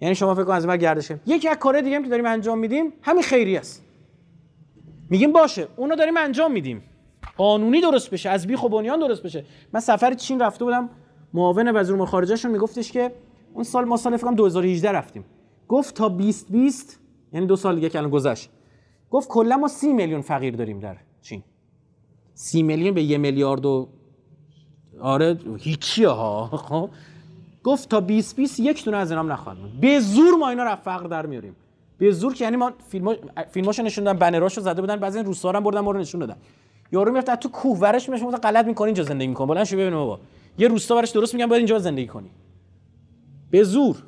یعنی شما فکر کن از ما گردش کنیم. یکی از کارهای دیگه هم که داریم انجام میدیم همین خیریه است. میگیم باشه، اونو داریم انجام میدیم. قانونی درست بشه، از بیخ و بنیان درست بشه. من سفر چین رفته بودم، معاون وزیر امور خارجهشون میگفتش که اون سال ما سال فکر کنم 2018 رفتیم. گفت تا 2020 یعنی 2 سال دیگه که الان گذشت. گفت کلا ما 30 میلیون فقیر داریم در چین. 30 میلیون به 1 میلیارد و آره هیچیه ها. خب گفت تا 2020 یک دونه از اینام نخواهد بود. به زور ما اینا رو فقر در میاریم. به زور که یعنی ما فیلماشو نشون دادن، بنراشو زده بودن، بعضی روسا هم بردن ما رو نشون دادن. یارو میافت تو کوه ورش میشه گفت غلط میکنی اینجا زندگی میکنی. بلند شو ببینم بابا. یه روستا براش درست میگن باید اینجا زندگی کنی. به زور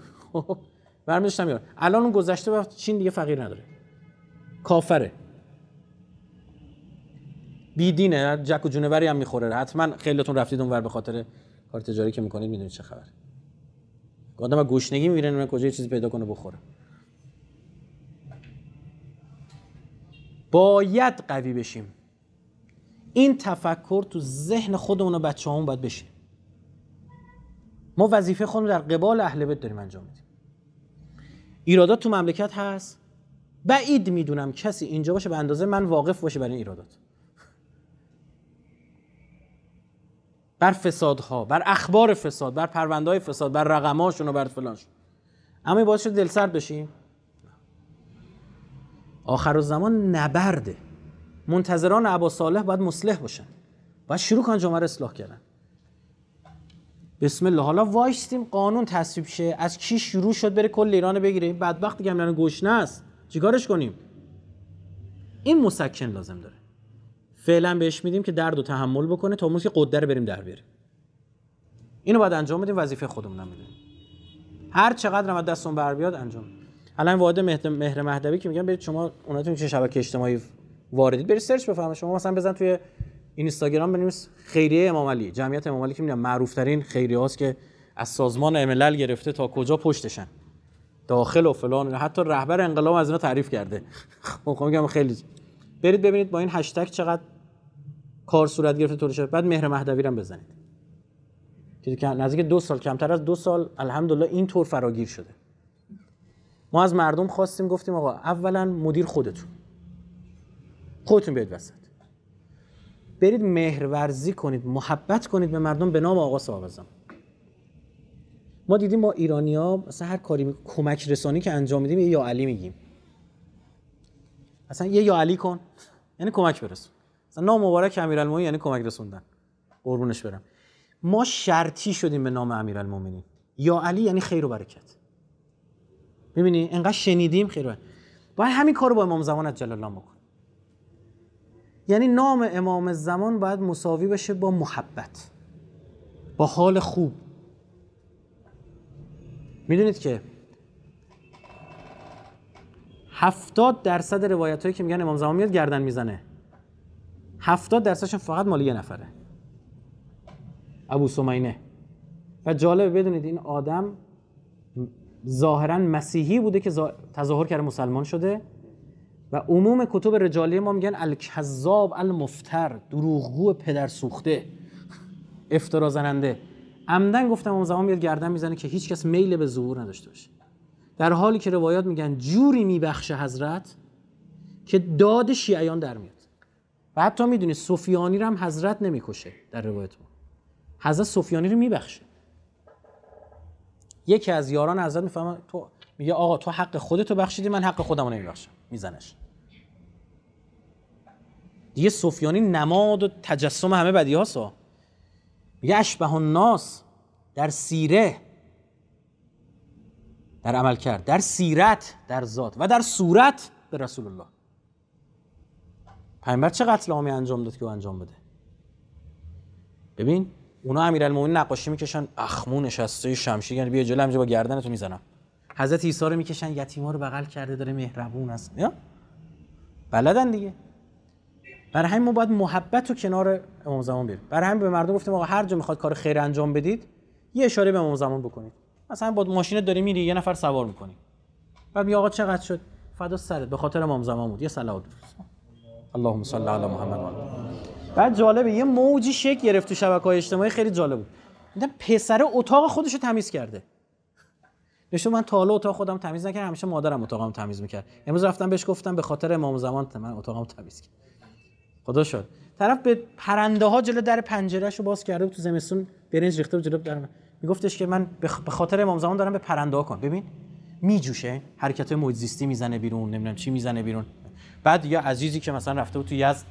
برمی‌داشتم یارو. الان اون گذشته وقت چین دیگه فقیر نداره. کافره. بیدینه، جک و جونوری هم میخوره. حتما خیلیتون رفتید اونور به خاطر کار تجاری که میکنید میدونید چه خبره. آدم گوشنگی میره نه کجا چیزی پیدا کنه بخوره. باید قوی بشیم. این تفکر تو ذهن خودمون و بچه‌هامون باید بشه. ما وظیفه خودمون در قبال اهل بیت داریم انجام میدیم. ایرادات تو مملکت هست. بعید میدونم کسی اینجا باشه به اندازه من واقف باشه برای این ایرادات. بر فسادها، بر اخبار فساد، بر پرونده‌های فساد، بر رقم‌هاشون و بر فلانش. اما باعث شد دلسرد بشیم. آخرالزمان نبرده. منتظران ابا صالح باید مصلح باشن. باید شروع کن جامعه رو اصلاح کردن. بسم الله. حالا وایستیم قانون تصویب شه، از کی شروع شد بره کل ایران بگیره. بدبخت دیگه همین گوش نست. چیکارش کنیم؟ این مسکن لازم داره. فعلا بهش میدیم که درد و تحمل بکنه تا موقعی که قدره رو بریم در بیاریم. اینو باید انجام بدیم، وظیفه خودمونم میدونیم. هر چقدر هم دستون بر بیاد انجام. الان وارد مهر مهدوی که میگم برید شما اوناتون چه شبکه اجتماعی واردید برید سرچ بفرمایید. شما مثلا بزن توی اینستاگرام بنویس خیریه امام علی، جمعیت امام علی که میگم معروف ترین خیریه‌هاست که از سازمان MLL گرفته تا کجا پشتشن. داخل و فلان، حتی رهبر انقلاب از اینا تعریف کرده. خب میگم خیلی برید ببینید با این هشتگ چقدر کار صورت گرفته طور شد. بعد مهر مهدوی رو بزنید. چیزی که نزدیک 2 سال، کمتر از 2 سال الحمدلله این طور فراگیر شده. ما از مردم خواستیم، گفتیم آقا اولا مدیر خودتون بیاید وسط. برید مهرورزی کنید، محبت کنید به مردم به نام آقا صاحب زمان. ما دیدیم ما ایرانی‌ها مثلا هر کاری کمک رسانی که انجام میدیم یا علی میگیم. اصلا یه یا علی کن یعنی کمک برسون. اصلا نام مبارک امیرالمومنین یعنی کمک رسوندن. قربونش برم. ما شرطی شدیم به نام امیرالمومنین. یا علی یعنی خیر و برکت. می‌بینی انقدر شنیدیم خیر و برکت. باید همین کارو با امام زمان عجل الله بکن. یعنی نام امام زمان باید مساوی بشه با محبت، با حال خوب. میدونید که 70% روایت هایی که میگن امام زمان میاد گردن میزنه 70%شون فقط مال یه نفره، ابو سمینه. و جالبه بدونید این آدم ظاهرا مسیحی بوده که تظاهر کرده مسلمان شده و عموم کتب رجالی ما میگن الکذاب المفتر، دروغگو پدر سوخته، افترا زننده. عمدن گفتم امام زمان میاد گردن میزنه که هیچ کس میل به ظهور نداشته باشه، در حالی که روایات میگن جوری میبخشه حضرت که داد شیعیان در میاد. و حتی میدونی سفیانی رو هم حضرت نمیکشه. در روایت ما حضرت سفیانی رو میبخشه. یکی از یاران حضرت میفهمه، تو میگه آقا تو حق خودتو بخشیدی، من حق خودمو نمیبخشم، میزنش. دیگه سفیانی نماد و تجسم همه بدیهاست. میگه اشبه الناس در سیره، در عمل کرد، در سیرت، در ذات و در صورت به رسول الله. پیامبر چه قتل عامی انجام داد که او انجام بده. ببین اونا امیرالمومنین نقاشی میکشن، اخمون نشسته شمشیر، یعنی بیا جلو، همینجا با گردنتو میزنم. حضرت عیسی رو میکشن، یتیما رو بغل کرده، داره مهربون است. بلدن دیگه. برای همین ما باید محبت رو کنار امام زمان بیاریم. برای همین به مردم گفتیم آقا هر جا میخواد کار خیر انجام بدید یه اشاره به امام زمان بکنید. مثلا با ماشینت داری میری یه نفر سوار میکنی، بعد میگه آقا چقدر شد؟ فدا سرت، به خاطر امام زمان بود. یه صلوات بفرست، اللهم صل علی محمد. بعد جالبه یه موجی شکل گرفت تو شبکه‌های اجتماعی، خیلی جالب بود. دیدم پسر اتاق خودش رو تمیز کرده. نشون من تا حالا اتاق خودم تمیز نکردم، همیشه مادرم اتاقم تمیز میکرد. امروز رفتم بهش گفتم به خاطر امام زمان من اتاقم تمیز کردم. خدا شد. طرف به پرنده ها جلو در پنجرهشو باز کرده بود، تو زمستون برنج ریخته بود جلو در. میگفتش که من به خاطر امام زمان دارم به پرنده ها کن. ببین میجوشه، حرکت موج زیستی میزنه بیرون، نمیدونم چی میزنه بیرون. بعد یا عزیزی که مثلا رفته بود تو یزد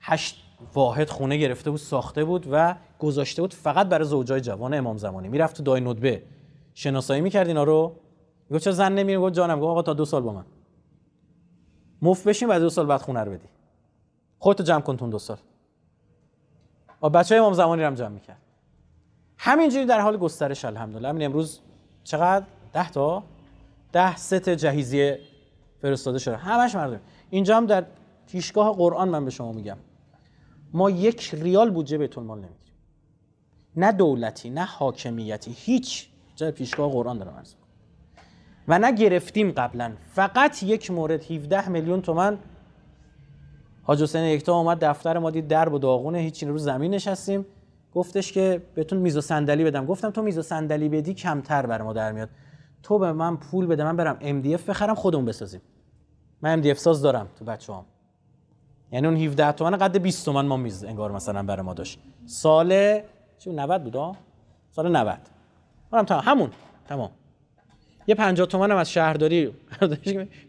8 واحد خونه گرفته بود، ساخته بود و گذاشته بود فقط برای زوجای جوان امام زمانی. میرفت تو دای ندبه شناسایی میکرد اینا رو، میگفت چرا زن نمیری؟ میگفت جانم، میگفت آقا تا 2 سال با من مفت بشین، بعد 2 سال بعد خونه رو بدی، خودتو جمع کن تو 2 سال. و بچهای امام زمانی رو هم جمع میکرد. همینجوری در حال گسترش الحمدلله. همین امروز چقدر 10 ست جهیزیه فرستاده شده، همش مردم. اینجا هم در پیشگاه قرآن من به شما میگم، ما 1 ریال بودجه بیت المال نمیگیریم، نه دولتی نه حاکمیتی، هیچ جای پیشگاه قرآن دارم عرض میکنم. و نه گرفتیم قبلا. فقط یک مورد 17 میلیون تومان حاج حسین یکتا اومد دفتر ما، دید درب و داغونه، هیچ، رو زمین نشستیم، گفتش که بهتون میز و صندلی بدم. گفتم تو میز و صندلی بدی کمتر بر ما در میاد، تو به من پول بده من برم MDF بخرم خودمون بسازیم. من MDF ساز دارم تو بچه‌ام. یعنی اون 17 تومن قد 20 تومن ما میز انگار مثلا برای ما داشت. سال چی 90 بود؟ سال 90. اونم تمام همون تمام. یه 50 تومن هم از شهرداری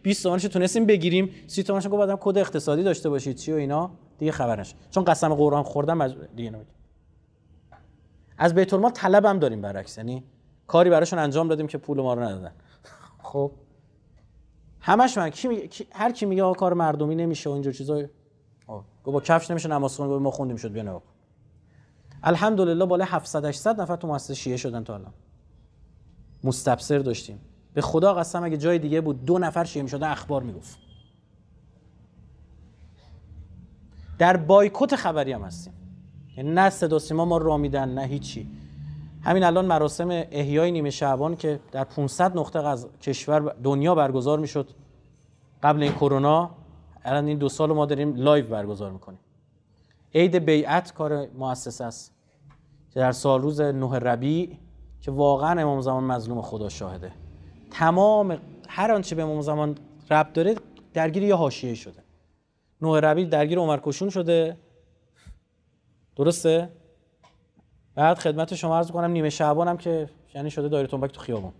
20 تومنش تونستیم بگیریم، 30 تومنش گفتم بعدم کد اقتصادی داشته باشید چی و اینا دیگه خبرش. چون قسم قرآن خوردم دیگه نمیگم. از بیت المال طلبم داریم برعکس، یعنی کاری براشون انجام دادیم که پول ما رو ندادن. خب همش من هر کی میگه کار مردمی نمیشه و اینجور چیزا، با کفش نمیشه نماز خون، ما خوندیم شد بیا نگاه. الحمدلله بالای 700 800 نفر تو مؤسسه شیعه شدن تا الان. مستبصر داشتیم، به خدا قسم اگه جای دیگه بود 2 نفر شیعه میشدن اخبار میگفت. در بایکوت خبری هم هستیم، یعنی نه صدا سیما ما را میدن نه هیچی. همین الان مراسم احیای نیمه شعبان که در 500 نقطه از کشور دنیا برگزار میشد قبل این کرونا، الان این 2 سال ما داریم لایو برگزار میکنیم. عید بیعت کار مؤسسه است که در سال روز 9 ربیع که واقعا امام زمان مظلوم خدا شاهده، تمام هر آنچه به امام زمان ربط داره درگیر یه حاشیه شده. 9 ربیع درگیر عمرکشون شده، درسته؟ بعد خدمت شما عرض کنم نیمه شعبان هم که یعنی شده دایره تنبک تو خیابون.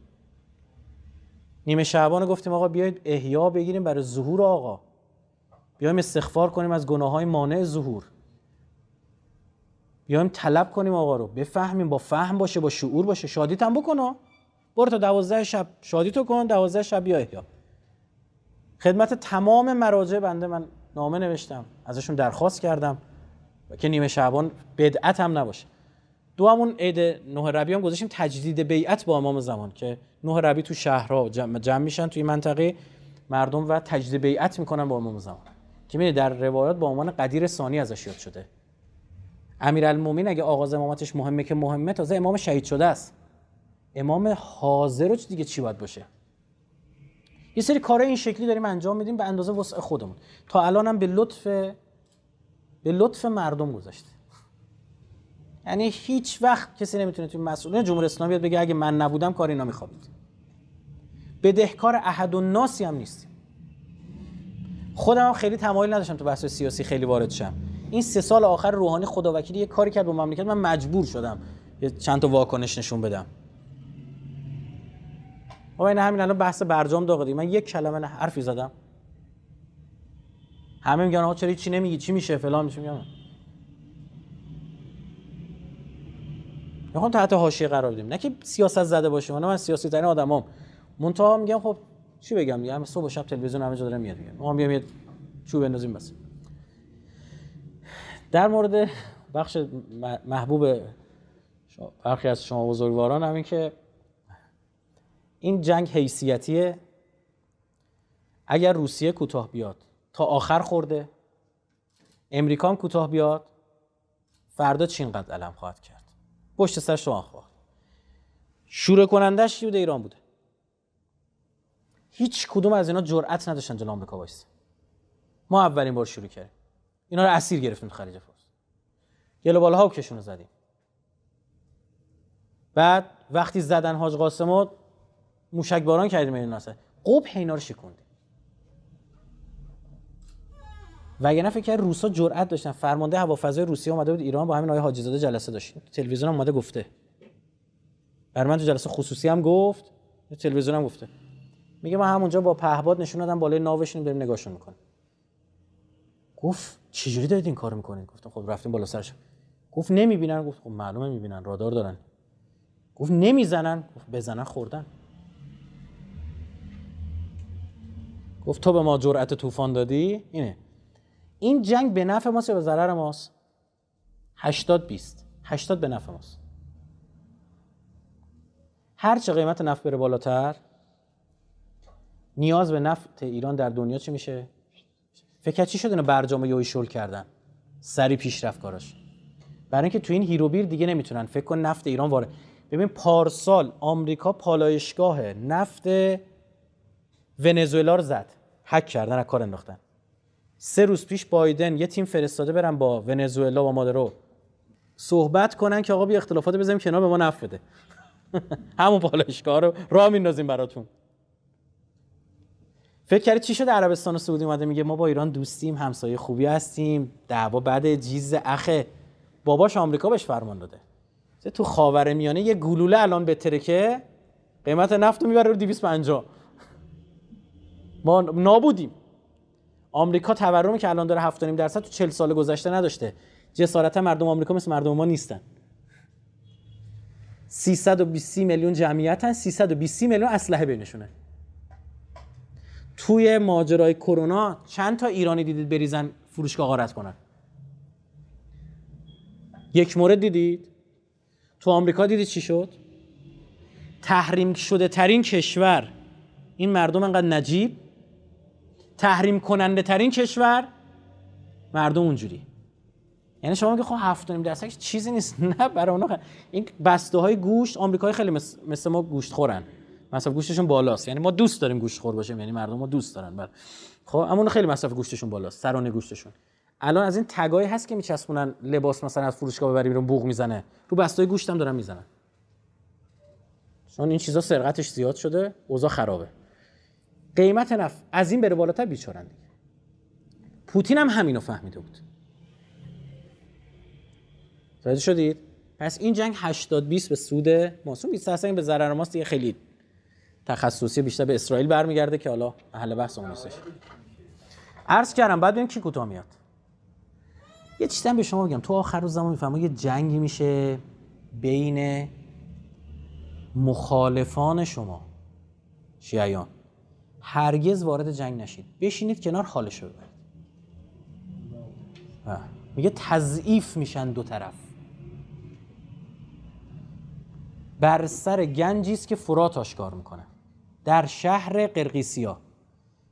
نیمه شعبان گفتیم آقا بیایید احیا بگیریم برای ظهور آقا، بیایم استغفار کنیم از گناههای مانع ظهور، بیایم طلب کنیم آقا رو بفهمیم، با فهم باشه با شعور باشه. شادیت هم بکن، برو تا 12 شب شادیتو کن، 12 شب بیا احیا. خدمت تمام مراجع بنده من نامه نوشتم، ازشون درخواست کردم که نیمه شعبان بدعت هم نباشه. دومون عید 9 ربیع هم گذاشتیم تجدید بیعت با امام زمان که 9 ربیع تو شهرها جمع میشن توی منطقه مردم و تجدید بیعت میکنن با امام زمان که میره در روایات با عنوان قدیر ثانی ازش یاد شده. امیرالمومنین اگه آغاز امامتش مهمه که مهمه، تازه امام شهید شده است، امام حاضر رو دیگه چی باید باشه؟ یه سری کارهای این شکلی داریم انجام میدیم به اندازه وسع خودمون. تا الان هم به لطف مردم گذاشته، یعنی هیچ وقت کسی نمیتونه توی مسئولین جمهوری اسلامی بیاد بگه اگه من نبودم کار اینا میخوابید. بدهکار احد الناسی هم نیستیم. خودم هم خیلی تمایل نداشتم تو بحث سیاسی خیلی وارد شم. این 3 سال آخر روحانی خداوکیلی یه کاری کرد با مملکت، من مجبور شدم چند تا واکنش نشون بدم. آقا این همین الان بحث برجام داغ دید، من 1 کلمه نه حرفی زدم، همه میگن آقا چرا چی نمیگی، چی میشه فلان میشه. میگم میخوام تحت حاشیه قرار بدیم، نه که سیاست زده باشه، من سیاسی ترین آدمام، منتها میگم خب چی بگم دیگه، همه صبح و شب تلویزیون همه جا داره میاد، میگم ما میام یه چوب بندازیم بس. در مورد بخش محبوب برخی از شما بزرگواران همین که این جنگ حیثیتیه، اگر روسیه کوتاه بیاد تا آخر خورده، امریکا هم کوتاه بیاد فردا چین قد علم خواهد کرد، پشت سرش رو خواهد. شوره کنندش یود ایران بوده، هیچ کدوم از اینا جرئت نداشتن جلو آمریکا وایسن. ما اولین بار شروع کردیم، اینا رو اسیر گرفتیم تو خلیج فارس، گلوبال‌ها کشون رو زدیم. بعد وقتی زدن حاج قاسمو موشک باران کردیم، این ناسه قبح اینا رو شکوندیم. وگرنه فکر کنم روسا جرئت داشتن. فرمانده هوافضای روسیه اومده بود ایران، با همین آقای حاجی زاده جلسه داشتیم، تلویزیون هم اومده گفته، بر من تو جلسه خصوصی هم گفت، تو تلویزیون هم گفته، میگه من همونجا با پهباد نشون دادم بالای ناوشون، بریم نگاهشون میکنه. گفت چجوری دارید این کارو میکنید؟ گفتم خب رفتیم بالا سرشون. گفت نمیبینن. گفت خب معلومه میبینن، رادار دارن. گفت نمیزنن. گفت بزنن خوردن. گفت تو به ما جرأت طوفان دادی؟ اینه. این جنگ به نفع ماست یا به ضرر ماست؟ 80-20. 80 به نفع ماست. هر چه قیمت نفت بره بالاتر، نیاز به نفت ایران در دنیا چی میشه؟ فکر چی شد اینا برجام و یوی شل کردن؟ سری پیشرفت کاراش. برای اینکه تو این هیروبیر دیگه نمیتونن. فکر کن نفت ایران وارد. ببین پارسال آمریکا پالایشگاه نفت ونزوئلا رو زد، هک کردن، از کار انداختن. 3 روز پیش بایدن یه تیم فرستاده برن با ونزوئلا و مادرو صحبت کنن که آقا بی اختلافات بزنیم کنار، به ما نفت بده. همون پالایشگاه رو راه میندازیم براتون. فکر کردی چی شد عربستان و سعودی اومده میگه ما با ایران دوستیم، همسایه خوبی هستیم، دعوا بعد جیز اخه. باباش آمریکا بهش فرمان داده. تو خاورمیانه یه گلوله الان بهتره که قیمت نفت رو میبره رو 250. ما نابودیم. آمریکا تورمی که الان داره 7.5% تو 40 سال گذشته نداشته. جسارت مردم آمریکا مثل مردم ما نیستن. 320 میلیون جمعیتن، 320 میلیون اسلحه بینشونه. توی ماجرای کرونا چند تا ایرانی دیدید بریزن فروشگاه غارت کنن؟ یک مورد دیدید؟ تو آمریکا دیدید چی شد؟ تحریم شده ترین کشور، این مردم انقدر نجیب، تحریم کننده ترین کشور، مردم اونجوری. یعنی شما میگه خب 7.5% چیزی نیست. نه برای اونا. این بسته های گوشت آمریکایی خیلی مثل ما گوشت خورن، مصرف گوشتشون بالاست. یعنی ما دوست داریم گوشت خور باشیم، یعنی مردم ما دوست دارن. خب اما اون خیلی مصرف گوشتشون بالاست، سرانه گوشتشون. الان از این تگای هست که میچسبونن لباس مثلا از فروشگاه ببری بیرون بوق میزنه، رو بستای گوشت هم دارن میزنن. چون این چیزا سرقتش زیاد شده، اوضاع خرابه. قیمت نفت از این بره بالاتر بیچارن دیگه. پوتین هم همینو فهمیده بود. متوجه شدید؟ پس این جنگ 80-20 به سود ماست، 20% به ضرر ماست دیگه. خیلی تخصصی بیشتر به اسرائیل برمیگرده که حالا محل بحثمون نیستش. عرض کردم بعد ببینیم کی کوتاه میاد. یه چیزی هم به شما بگم، تو آخر روز زمان میفهمم یه جنگی میشه بین مخالفان شما. شیعیان هرگز وارد جنگ نشید، بشینید کنار حالش رو ببرید. میگه تضعیف میشن دو طرف. بر سر گنجی است که فرات آشکار میکنه در شهر قرقیسیا.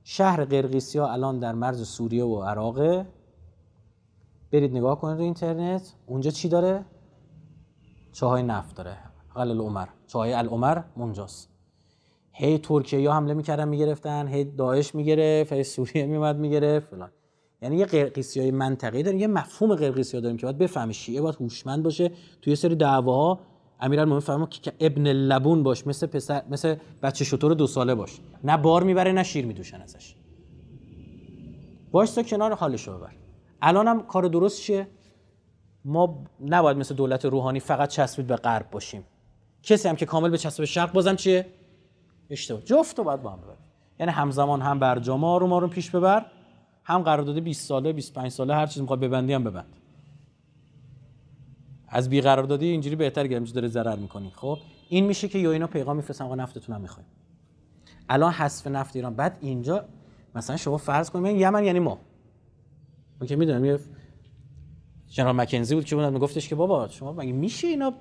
شهر قرقیسیا الان در مرز سوریه و عراقه. برید نگاه کنید رو اینترنت، اونجا چی داره؟ چاهای نفت داره، قلعه العمر، چاهای العمر اونجاست. هی ترکیه‌ها حمله میکردن میگرفتن، هی داعش میگرفت، هی سوریه میومد میگرفت فلان. یعنی یه قرقیسیای منطقه‌ای داریم، یه مفهوم قرقیسیا داریم که باید بفهمی. شیعه باید هوشمند باشه توی سری دعواها. امیرالمومنین فرمود که ابن لبون باش، مثل پسر، مثل بچه شتر 2 ساله باش، نه بار میبره نه شیر میدوشن ازش. باش تا کنار حالش رو ببر. الان هم کار درست چیه؟ ما نباید مثل دولت روحانی فقط چسبید به غرب باشیم. کسی هم که کامل به چسب شرق بازم چیه؟ اشتباه. جفتو باید با هم ببر. یعنی همزمان هم برجام آروم آروم پیش ببر، هم قرارداد 20 ساله 25 ساله هر چیز میخواد ببندی هم ببند. از بی قراردادی اینجوری بهتر گرم داره ضرر میکنی. خب این میشه که یوینا پیغام میفرستن آقا نفتتون هم میخوایم. الان حذف نفت ایران، بعد اینجا مثلا شما فرض کنید یمن یعنی ما. من که میدونم یه جنرال مکنزی بود که اون میگفتش که بابا شما مگه میشه اینا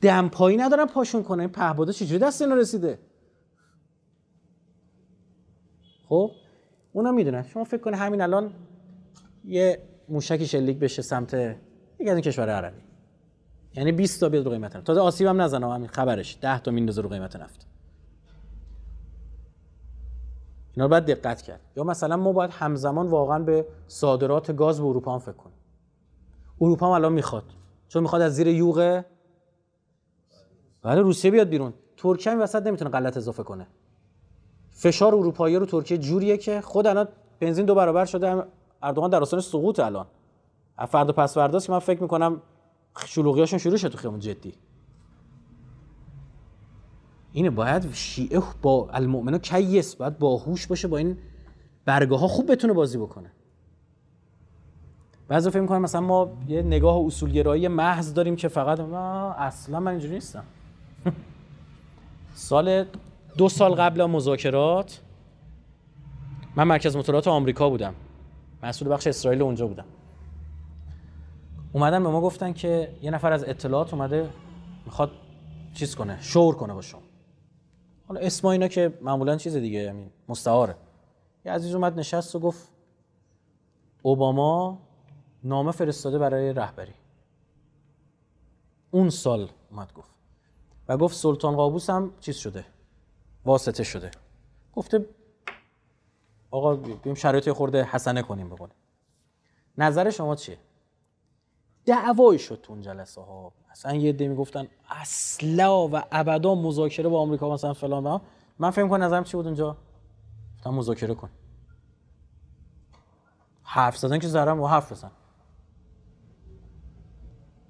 دمپایی ندارن پاشون کنن؟ این پهبادا چجوری دست اینا رسیده؟ خب اونا میدونن. شما فکر کنید همین الان یه موشکی شلیک بشه سمت یکی از این کشور عربی، یعنی 20 تا بیاد رو قیمت نفت. تازه آسیب هم نزنه، همین خبرش 10 تا میندازه رو قیمت نفت. اینا رو باید دقت کرد. یا مثلا ما باید همزمان واقعا به صادرات گاز به اروپا هم فکر کنیم. اروپا هم الان میخواد، چون میخواد از زیر یوغ ولی روسیه بیاد بیرون. ترکیه هم وسط نمیتونه غلط اضافه کنه. فشار اروپایی رو ترکیه جوریه که خود الان بنزین 2 برابر شده، اردوغان در آستانه سقوط. الان فردا پس فرداست که من فکر میکنم شلوغیاشون شروع شد تو خیابون. جدی اینه، باید شیعه با المؤمنه کیس، باید باهوش باشه، با این برگه ها خوب بتونه بازی بکنه. بعضی فکر می‌کنن مثلا ما یه نگاه اصولگرایی محض داریم که فقط اصلا من اینجوری نیستم. دو سال قبل از مذاکرات من مرکز مطالعات آمریکا بودم، مسئول بخش اسرائیل اونجا بودم. اومدن به ما گفتن که یه نفر از اطلاعات اومده میخواد چیز کنه، شور کنه با شما. حالا اسم اینا که معمولا چیز دیگه، یعنی مستعاره. یه عزیز اومد نشست و گفت اوباما نامه فرستاده برای رهبری. اون سال اومد گفت و گفت سلطان قابوس هم چیز شده، واسطه شده. گفته آقا بیم شرایط خورده حسنه کنیم بقول. نظر شما چیه؟ دعوایی شد تو اون جلسه ها. اصلا یه عده میگفتن اصلا و ابدا مذاکره با آمریکا مثلا فلان و من فهم کنم. نظرم چی بود اونجا؟ گفتم مذاکره کن. حرف زدن که زرم و حرف بزن.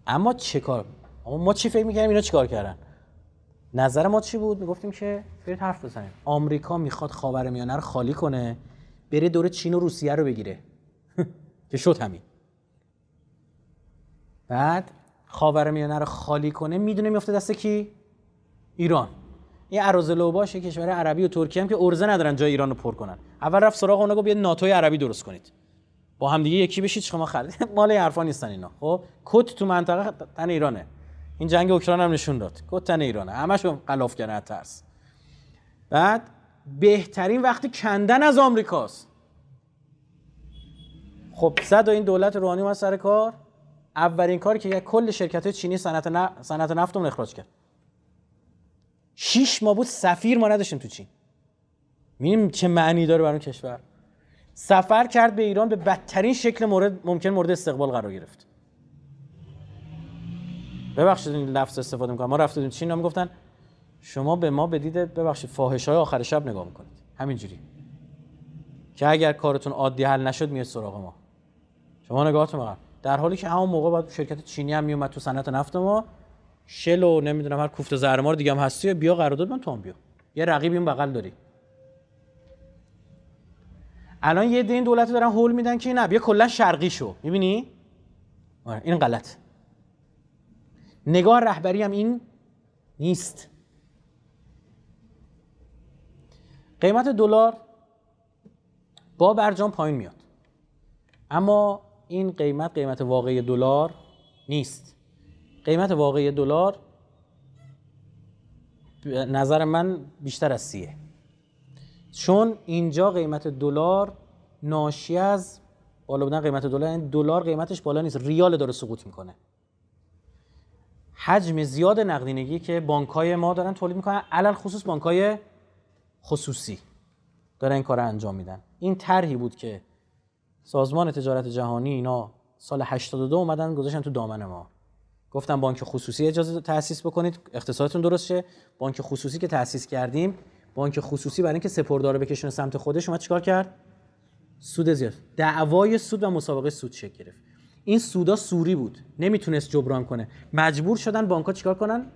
اما چه کار؟ اما ما چی فکر می‌کردیم اینا چیکار کردن؟ نظر ما چی بود؟ میگفتیم که برید حرف بزنید. آمریکا میخواد خاورمیانه رو خالی کنه، بره دور چین و روسیه رو بگیره. که شد همین. بعد خاورمیانه رو خالی کنه، میدونه میفته دست کی؟ ایران. این اراذل و باشه کشور عربی و ترکیه هم که ارزه ندارن جای ایران رو پر کنن. اول رفت سراغ اونا گفت یه ناتوی عربی درست کنید. با هم دیگه یکی بشید شما خرید. مال حرفا نیستن اینا. خب کد تو منطقه تن ایرانه. این جنگ اوکراین هم نشون داد کد تن ایرانه. همشون غلاف کردن از ترس. بعد بهترین وقتی کندن از آمریکاست. خب صد این دولت روحانی ما سر کار اولین کاری که کل شرکت‌های چینی صنعت نفتمون اخراج کرد. 6 ماه بود سفیر ما نداشتیم تو چین. می‌بینیم چه معنی داره برای کشور. سفر کرد به ایران، به بدترین شکل ممکن مورد استقبال قرار گرفت. ببخشید این لفظ استفاده می‌کنم. ما رفتیم چین، هم گفتن شما به ما بدید، ببخشید فاحشه‌های آخر شب نگاه می‌کنید. همینجوری. که اگر کارتون عادی حل نشد میاد سراغ ما. شما نگاهتون بقید. در حالی که همون موقع بعد شرکت چینی هم میومد تو صنعت نفت ما، شل و نمیدونم هر کوفت زهرمار دیگه هم هستی، بیا قرارداد من تو هم بیا. یه رقیبی این بغل داری. الان یه دین دولت دارن هول میدن که نه بیا کلا شرقی شو. میبینی؟ این غلط. نگاه رهبری هم این نیست. قیمت دلار با برجام پایین میاد. اما این قیمت واقعی دلار نیست. قیمت واقعی دلار نظر من بیشتر از 30ه. چون اینجا قیمت دلار ناشی از بالا بودن قیمت دلار، این دلار قیمتش بالا نیست، ریال داره سقوط میکنه. حجم زیاد نقدینگی که بانک‌های ما دارن تولید میکنن، علل خصوص بانک‌های خصوصی دارن این کارو انجام میدن. این طرحی بود که سازمان تجارت جهانی اینا سال 82 اومدن گذاشتن تو دامن ما. گفتن بانک خصوصی اجازه تأسیس بکنید، اقتصادتون درست شه. بانک خصوصی که تأسیس کردیم، بانک خصوصی برای اینکه سپردارو بکشونه سمت خودش اومد چیکار کرد؟ سود زیاد. دعوای سود و مسابقه سود شکل گرفت. این سودا سوری بود، نمیتونست جبران کنه. مجبور شدن بانک‌ها چیکار کنن؟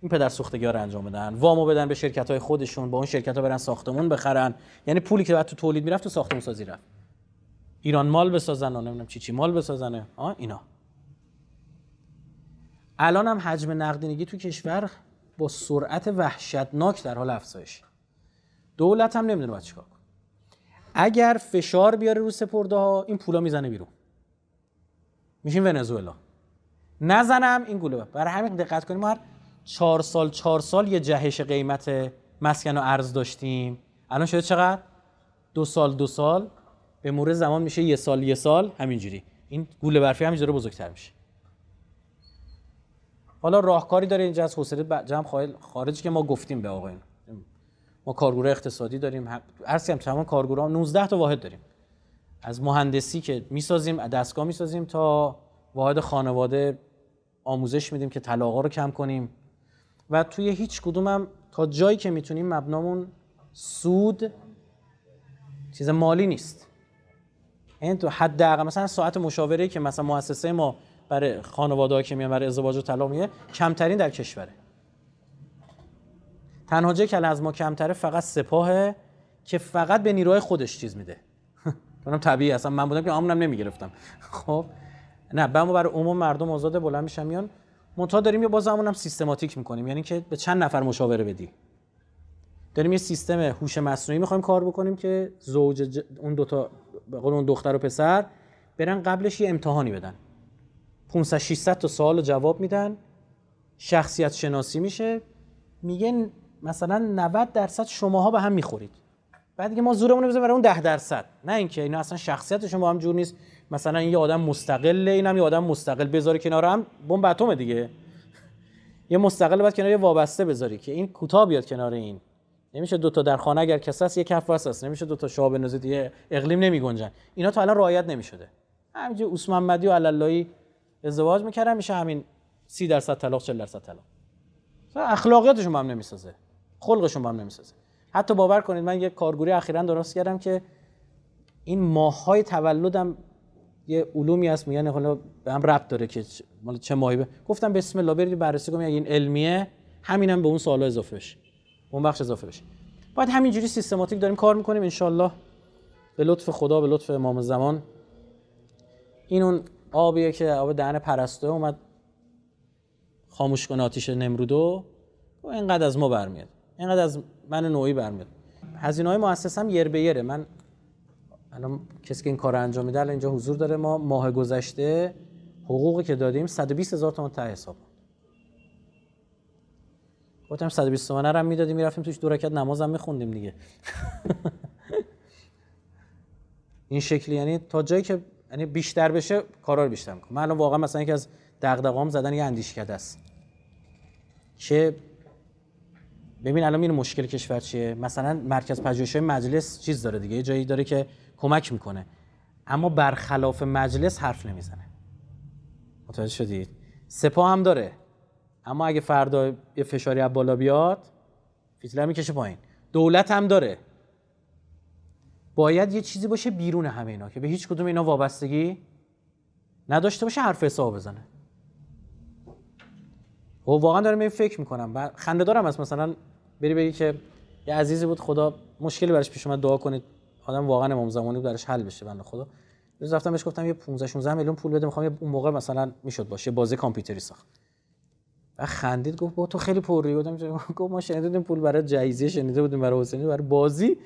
این پدر سوختگی‌ها رو انجام بدن، وامو بدن به شرکت‌های خودشون، با اون شرکت‌ها برن ساختمون بخرن. یعنی پولی که بعد تو تولید میرفت تو ساختمون سازی رفت. ایران مال بسازن و نمیدونم چی مال بسازن اینا. الان هم حجم نقدینگی تو کشور با سرعت وحشتناک در حال افزایش. دولت هم نمیدونه باید چیکار کنه. اگر فشار بیاره رو سپرده ها، این پولا میزنه بیرون، میشیم ونزوئلا. نزنم این گوله. برای همین دقت کنیم، ما هر 4 سال یه جهش قیمت مسکن و ارز داشتیم. الان شده چقدر؟ 2 سال به مرور زمان میشه یه سال همینجوری. این گوله برفی همینجوری بزرگتر میشه. حالا راهکاری داره اینجا از حوصله جمع خارجی که ما گفتیم به آقایون. ما کارگروه اقتصادی داریم، ارسیم تمام کارگروه 19 تا واحد داریم. از مهندسی که میسازیم، دستگاه میسازیم، تا واحد خانواده آموزش میدیم که طلاق‌ها رو کم کنیم. و توی هیچ کدومم تا جایی که میتونیم مبنامون سود چیز مالی نیست. این تو حداقل مثلا ساعت مشاوره که مثلا مؤسسه ما برای خانواده‌ها که میان برای ازدواج و طلاق میه، کمترین در کشوره. تنها جایی که از ما کمتره فقط سپاهه، که فقط به نیروهای خودش چیز میده. اونم طبیعی، اصلا من بودم که آمونم نمیگرفتم. خب نه، بما بر عموم مردم آزاد بلند میشن میان، منتها داریم یه باز همونم سیستماتیک میکنیم، یعنی که به چند نفر مشاوره بدی. داریم یه سیستم هوش مصنوعی میخوایم کار بکنیم که زوج اون دو تا به قول اون دختر و پسر برن قبلش یه امتحانی بدن. 500 600 تا سوال جواب میدن، شخصیت شناسی میشه، میگن مثلا 90% شماها به هم میخورید. بعد دیگه ما زورمون رو می‌زنیم برای اون 10%. نه اینکه اینا اصلا شخصیتشون با هم جور نیست، مثلا این یه آدم مستقله، اینم یه آدم مستقل، بذاری کنار هم بمب اتم دیگه. یه مستقل بعد کنار یه وابسته بذاری که این کوتاه بیاد کنار این. نمیشه دو تا در خانه اگر کساس یک کف واساس، نمیشه دو تا شاه بنوزه دیگه، اقلیم نمیگنجن. اینا تا الان رعایت نمیشده. همینجوری عثمان مدی و علالایی ازدواج میکردن، میشه همین 30% طلاق، 40% طلاق. اخلاقیاتشون هم نمیسازه، خلقشون هم نمیسازه. حتی باور کنید من یه کارگروهی اخیراً درست کردم که این ماه‌های تولدم یه علومی هست، میگن حالا به هم ربط داره که مال چه ماهی. گفتم بسم الله برید بررسی کنید، این علمیه، همینم به اون سوالا اضافه بشه، اون بخش اضافه بشه. بعد همینجوری سیستماتیک داریم کار میکنیم. ان شاءالله به لطف خدا، به لطف امام زمان، این اون آبیه که آب دهن پرستو اومد خاموش کنه آتش نمرودو، و اینقدر از ما برمیاد، اینقدر از من نوعی برمیاد. هزینه‌های مؤسسه هم یر به یره. من الان کسی که این کارو انجام میده الان اینجا حضور داره. ما ماه گذشته حقوقی که دادیم 120000 تومان ته حساب بود. گفتم 120 تومن هم میدادیم، میرفتیم توش 2 رکعت نمازم میخوندیم دیگه. این شکلی، یعنی تا جایی که یعنی بیشتر بشه کارا رو بیشتر میکنم. من الان واقعا مثلا یکی از دغدغه‌ام زدن یه اندیشکده است که ببین الان این مشکل کشور چیه. مثلا مرکز پژوهش‌های مجلس چیز داره دیگه، یه جایی داره که کمک میکنه، اما برخلاف مجلس حرف نمیزنه. متوجه شدید؟ سپاه هم داره، اما اگه فردا یه فشاری از بالا بیاد فیتله میکشه پایین. دولت هم داره. باید یه چیزی باشه بیرون همه اینا که به هیچ کدوم اینا وابستگی نداشته باشه، حرف حساب بزنه. و واقعا دارم این فکر میکنم، خنده دارم است. مثلا بری بگی که یه عزیزی بود، خدا مشکلی براش پیش اومد، دعا کنید آدم واقعا امام زمانی بود براش حل بشه بنده خدا. روز رفتم بهش گفتم یه 15-16 میلیون پول بده، میخوام اون موقع مثلا میشد باشه بازی کامپیوتری ساخت. و خندید گفت با تو خیلی پرری بودم. گفت ما شنیدیم پول برای جایزه، شنیده بودیم برای حسینی، برای بازی.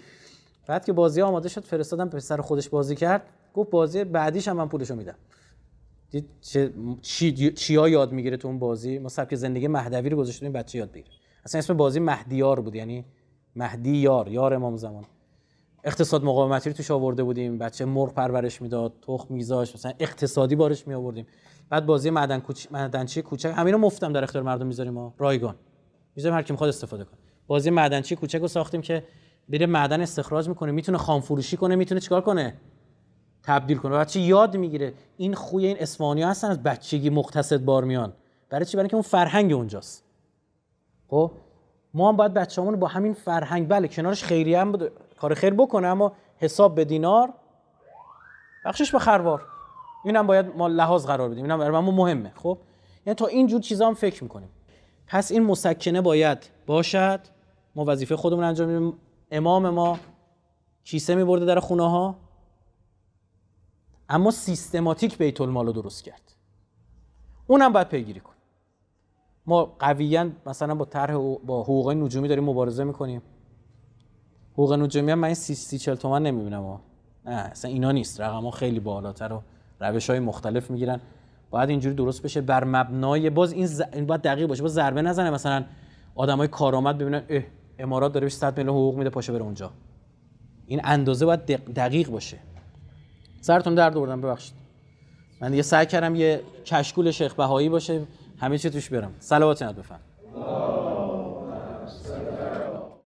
بعد که بازی آماده شد فرستادم پسر خودش بازی کرد. گفت بازی بعدیش هم من پولشو میدم. دید چیا یاد میگیره تو اون بازی. ما سبک زندگی مهدوی رو گذاشتیم بچه یاد بگیره. اصلا اسم بازی مهدیار بود، یعنی مهدی یار امام زمان. اقتصاد مقاومتی رو توش آورده بودیم، بچه مرغ پرورش میداد، تخم میذاشت، مثلا اقتصادی بارش می آوردیم. بعد بازی معدنچی کوچک، همینا مفتم در اختیار مردم میذاریم، ما رایگان میذاریم هر کی میخواد استفاده کنه. بازی معدنچی کوچک رو ساختیم که بره معدن استخراج میکنه، میتونه خام فروشی کنه، میتونه چیکار کنه، تبدیل کنه. بچه یاد میگیره. این خوی این اسپانیا هستن، از بچگی مقتصد بار میان. برای چی؟ برای اینکه اون فرهنگ اونجاست. خب ما هم باید بچه‌مون با همین فرهنگ، بله کنارش خیریه هم بود، کار خیر بکنه، اما حساب به دینار بخشش به خروار، اینم باید ما لحاظ قرار بدیم، اینم برام مهمه. خب یعنی تا این جور چیزا هم فکر می‌کنیم. پس این مسکنه باید باشد. ما وظیفه خودمون انجام میدیم. امام ما کیسه می‌برده در خونه‌ها، اما سیستماتیک بیت المال رو درست کرد. اونم باید پیگیری کنیم. ما قویاً مثلا با طرح با حقوق نجومی داریم مبارزه می‌کنیم. حقوق نجومی هم من 30-40 تومن نمی‌بینم. نه اصلا اینا نیست، رقم‌ها خیلی بالاتر و روش‌های مختلف می‌گیرن. باید اینجوری درست بشه بر مبنای باز این باید دقیق باشه، باز ضربه نزنه. مثلا آدمای کارآمد ببینن امارات داره 100 میلیون حقوق میده، پاشه بره اونجا. این اندازه باید دقیق باشه. سرتون درد آوردم، ببخشید. من دیگه سعی کردم یه کشکول شیخ بهائی باشه، همه چی توش برم. صلوات بفرمایید.